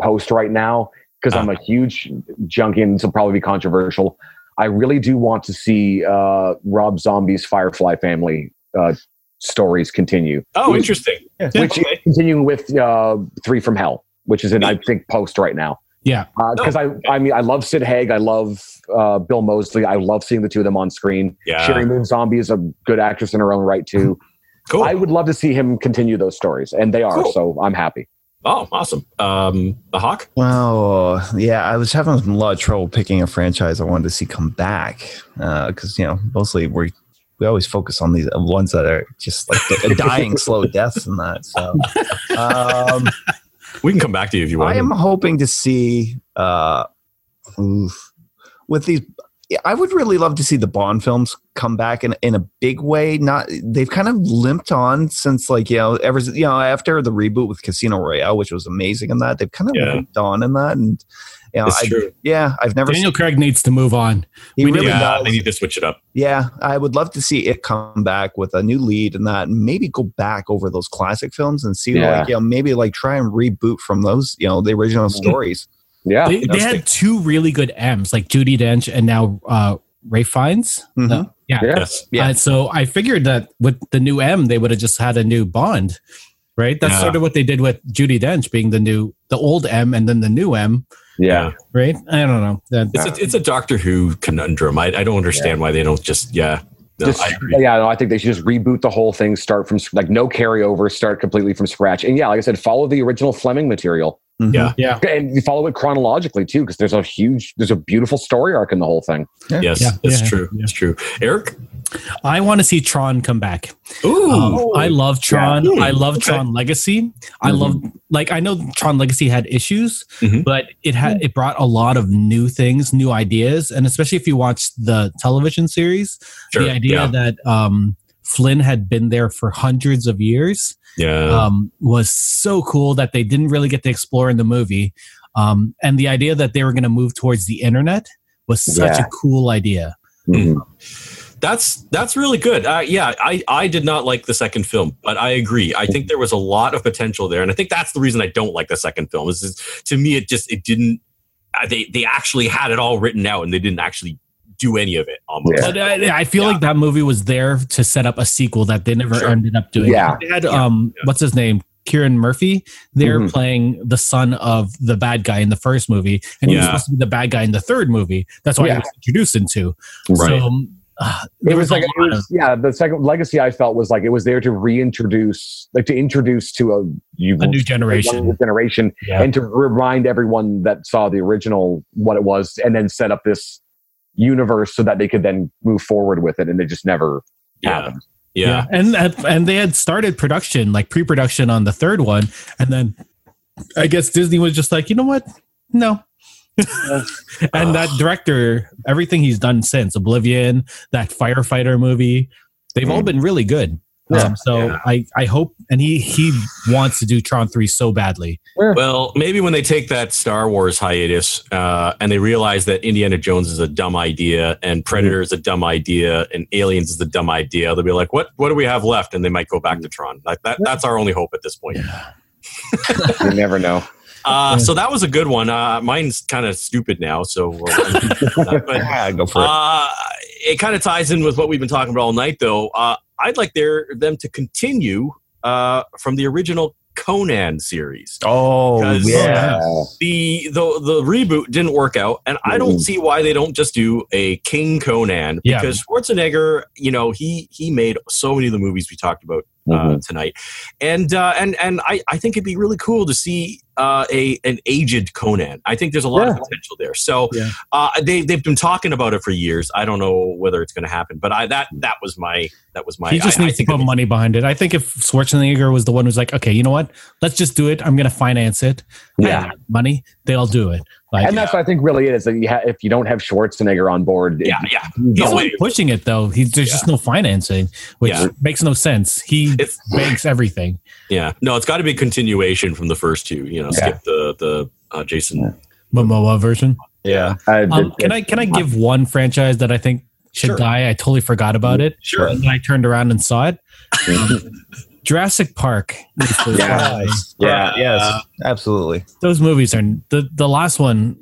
post right now. Because I'm a huge junkie, and this will probably be controversial. I really do want to see Rob Zombie's Firefly family stories continue. Oh, interesting. Which is continuing with Three from Hell, which is in, I think, post right now. Yeah. Because I love Sid Haig. I love Bill Moseley. I love seeing the two of them on screen. Yeah. Sherry Moon Zombie is a good actress in her own right, too. Cool. I would love to see him continue those stories, and they are, so I'm happy. Oh, awesome. The Hawk? Well, yeah, I was having a lot of trouble picking a franchise I wanted to see come back because, mostly we always focus on these ones that are just like dying slow deaths and that. So we can come back to you if you want. I am hoping to see with these I would really love to see the Bond films come back in a big way. Not they've kind of limped on since after the reboot with Casino Royale, which was amazing in that they've kind of limped on in that. And true. Yeah, I've never. Daniel Craig needs to move on. They need to switch it up. Yeah, I would love to see it come back with a new lead and that, and maybe go back over those classic films and see maybe try and reboot from those the original stories. Yeah, they had two really good M's, like Judi Dench and now Ralph Fiennes. Mm-hmm. So I figured that with the new M, they would have just had a new Bond, right? That's sort of what they did with Judi Dench being the old M, and then the new M. Yeah. Right. I don't know. It's a Doctor Who conundrum. I don't understand why they don't just I agree. Yeah, no, I think they should just reboot the whole thing, start from no carryover, start completely from scratch, and like I said, follow the original Fleming material. Mm-hmm. Yeah, and you follow it chronologically too, because there's a beautiful story arc in the whole thing. Yeah. Yes, that's true. That's true. Eric, I want to see Tron come back. Ooh, I love Tron. Yeah, I love Tron Legacy. Mm-hmm. I know Tron Legacy had issues, mm-hmm. but it brought a lot of new things, new ideas, and especially if you watch the television series, the idea that Flynn had been there for hundreds of years. Was so cool that they didn't really get to explore in the movie. And the idea that they were going to move towards the internet was such a cool idea. Mm-hmm. That's really good. I did not like the second film, but I agree. I think there was a lot of potential there, and I think that's the reason I don't like the second film. To me, it didn't. They actually had it all written out, and they didn't actually do any of it. Almost. Yeah. But I feel like that movie was there to set up a sequel that they never ended up doing. Yeah. They had what's his name? Cillian Murphy, they're mm-hmm. playing the son of the bad guy in the first movie, and he was supposed to be the bad guy in the third movie. That's why he was introduced into. Right. So the second Legacy, I felt, was like it was there to introduce to a new generation, and to remind everyone that saw the original what it was, and then set up this universe so that they could then move forward with it, and they just never happened. Yeah. And they had started production, like pre-production on the third one, and then I guess Disney was just like, you know what? No. And that director, everything he's done since, Oblivion, that firefighter movie, they've all been really good. Yeah. I hope, and he wants to do Tron 3 so badly. Well, maybe when they take that Star Wars hiatus and they realize that Indiana Jones is a dumb idea, and Predator is a dumb idea, and Aliens is a dumb idea, they'll be like, what do we have left? And they might go back to Tron. Like that's our only hope at this point. Yeah. You never know. So that was a good one. Mine's kind of stupid now, so go for it. It kind of ties in with what we've been talking about all night, though. I'd like them to continue from the original Conan series. Oh, yeah. The reboot didn't work out, and I don't see why they don't just do a King Conan, because Schwarzenegger, he made so many of the movies we talked about tonight. And I think it'd be really cool to see an aged Conan. I think there's a lot of potential there. So they've been talking about it for years. I don't know whether it's going to happen, but that was my. He just needs to put money behind it. I think if Schwarzenegger was the one who's like, okay, you know what, let's just do it. I'm going to finance it. Yeah, money. They'll do it. And that's what I think really it is. That if you don't have Schwarzenegger on board, he's not pushing it though. There's just no financing, which makes no sense. He banks everything. Yeah, no, it's got to be a continuation from the first two. Skip the Jason Momoa version. Yeah, can I give one franchise that I think should die? I totally forgot about it. Sure, and I turned around and saw it. Jurassic Park. Absolutely. Those movies are the last one.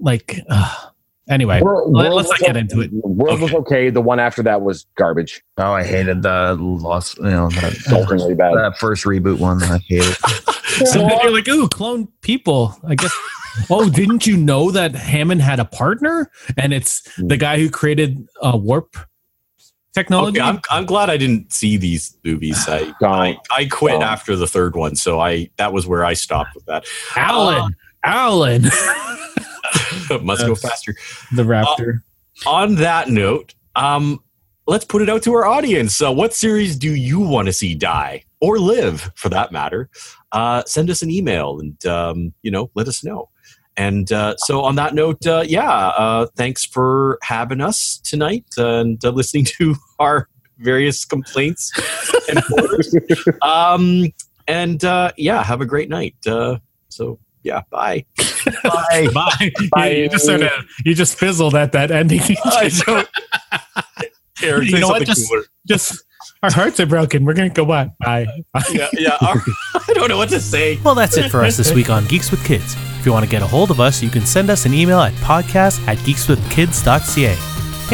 Anyway, let's not get into it. World was okay. The one after that was garbage. Oh, I hated the Lost. That first reboot one. I hated. So then you're like, ooh, clone people. I guess. Oh, didn't you know that Hammond had a partner, and it's the guy who created warp technology? Okay, I'm glad I didn't see these movies. I quit after the third one, so that was where I stopped with that. Alan, must go faster. The Raptor. On that note, let's put it out to our audience. So, what series do you want to see die or live, for that matter? Send us an email and let us know. And so on that note, thanks for having us tonight and listening to our various complaints and orders. Have a great night. Bye. Bye. Bye. Bye. You just fizzled at that ending. Eric, you know what? Just our hearts are broken. We're going to go bye. Bye. Yeah. I don't know what to say. Well, that's it for us this week on Geeks with Kids. If you want to get a hold of us, you can send us an email at podcast@geekswithkids.ca.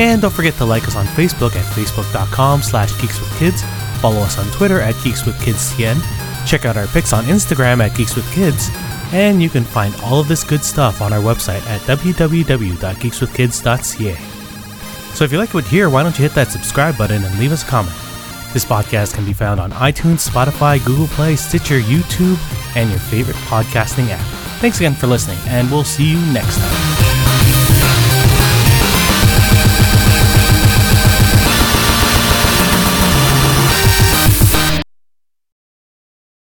And don't forget to like us on Facebook at facebook.com/geekswithkids. Follow us on Twitter at geekswithkidscn. Check out our pics on Instagram at geekswithkids. And you can find all of this good stuff on our website at www.geekswithkids.ca. So if you like what you hear, why don't you hit that subscribe button and leave us a comment. This podcast can be found on iTunes, Spotify, Google Play, Stitcher, YouTube, and your favorite podcasting app. Thanks again for listening, and we'll see you next time.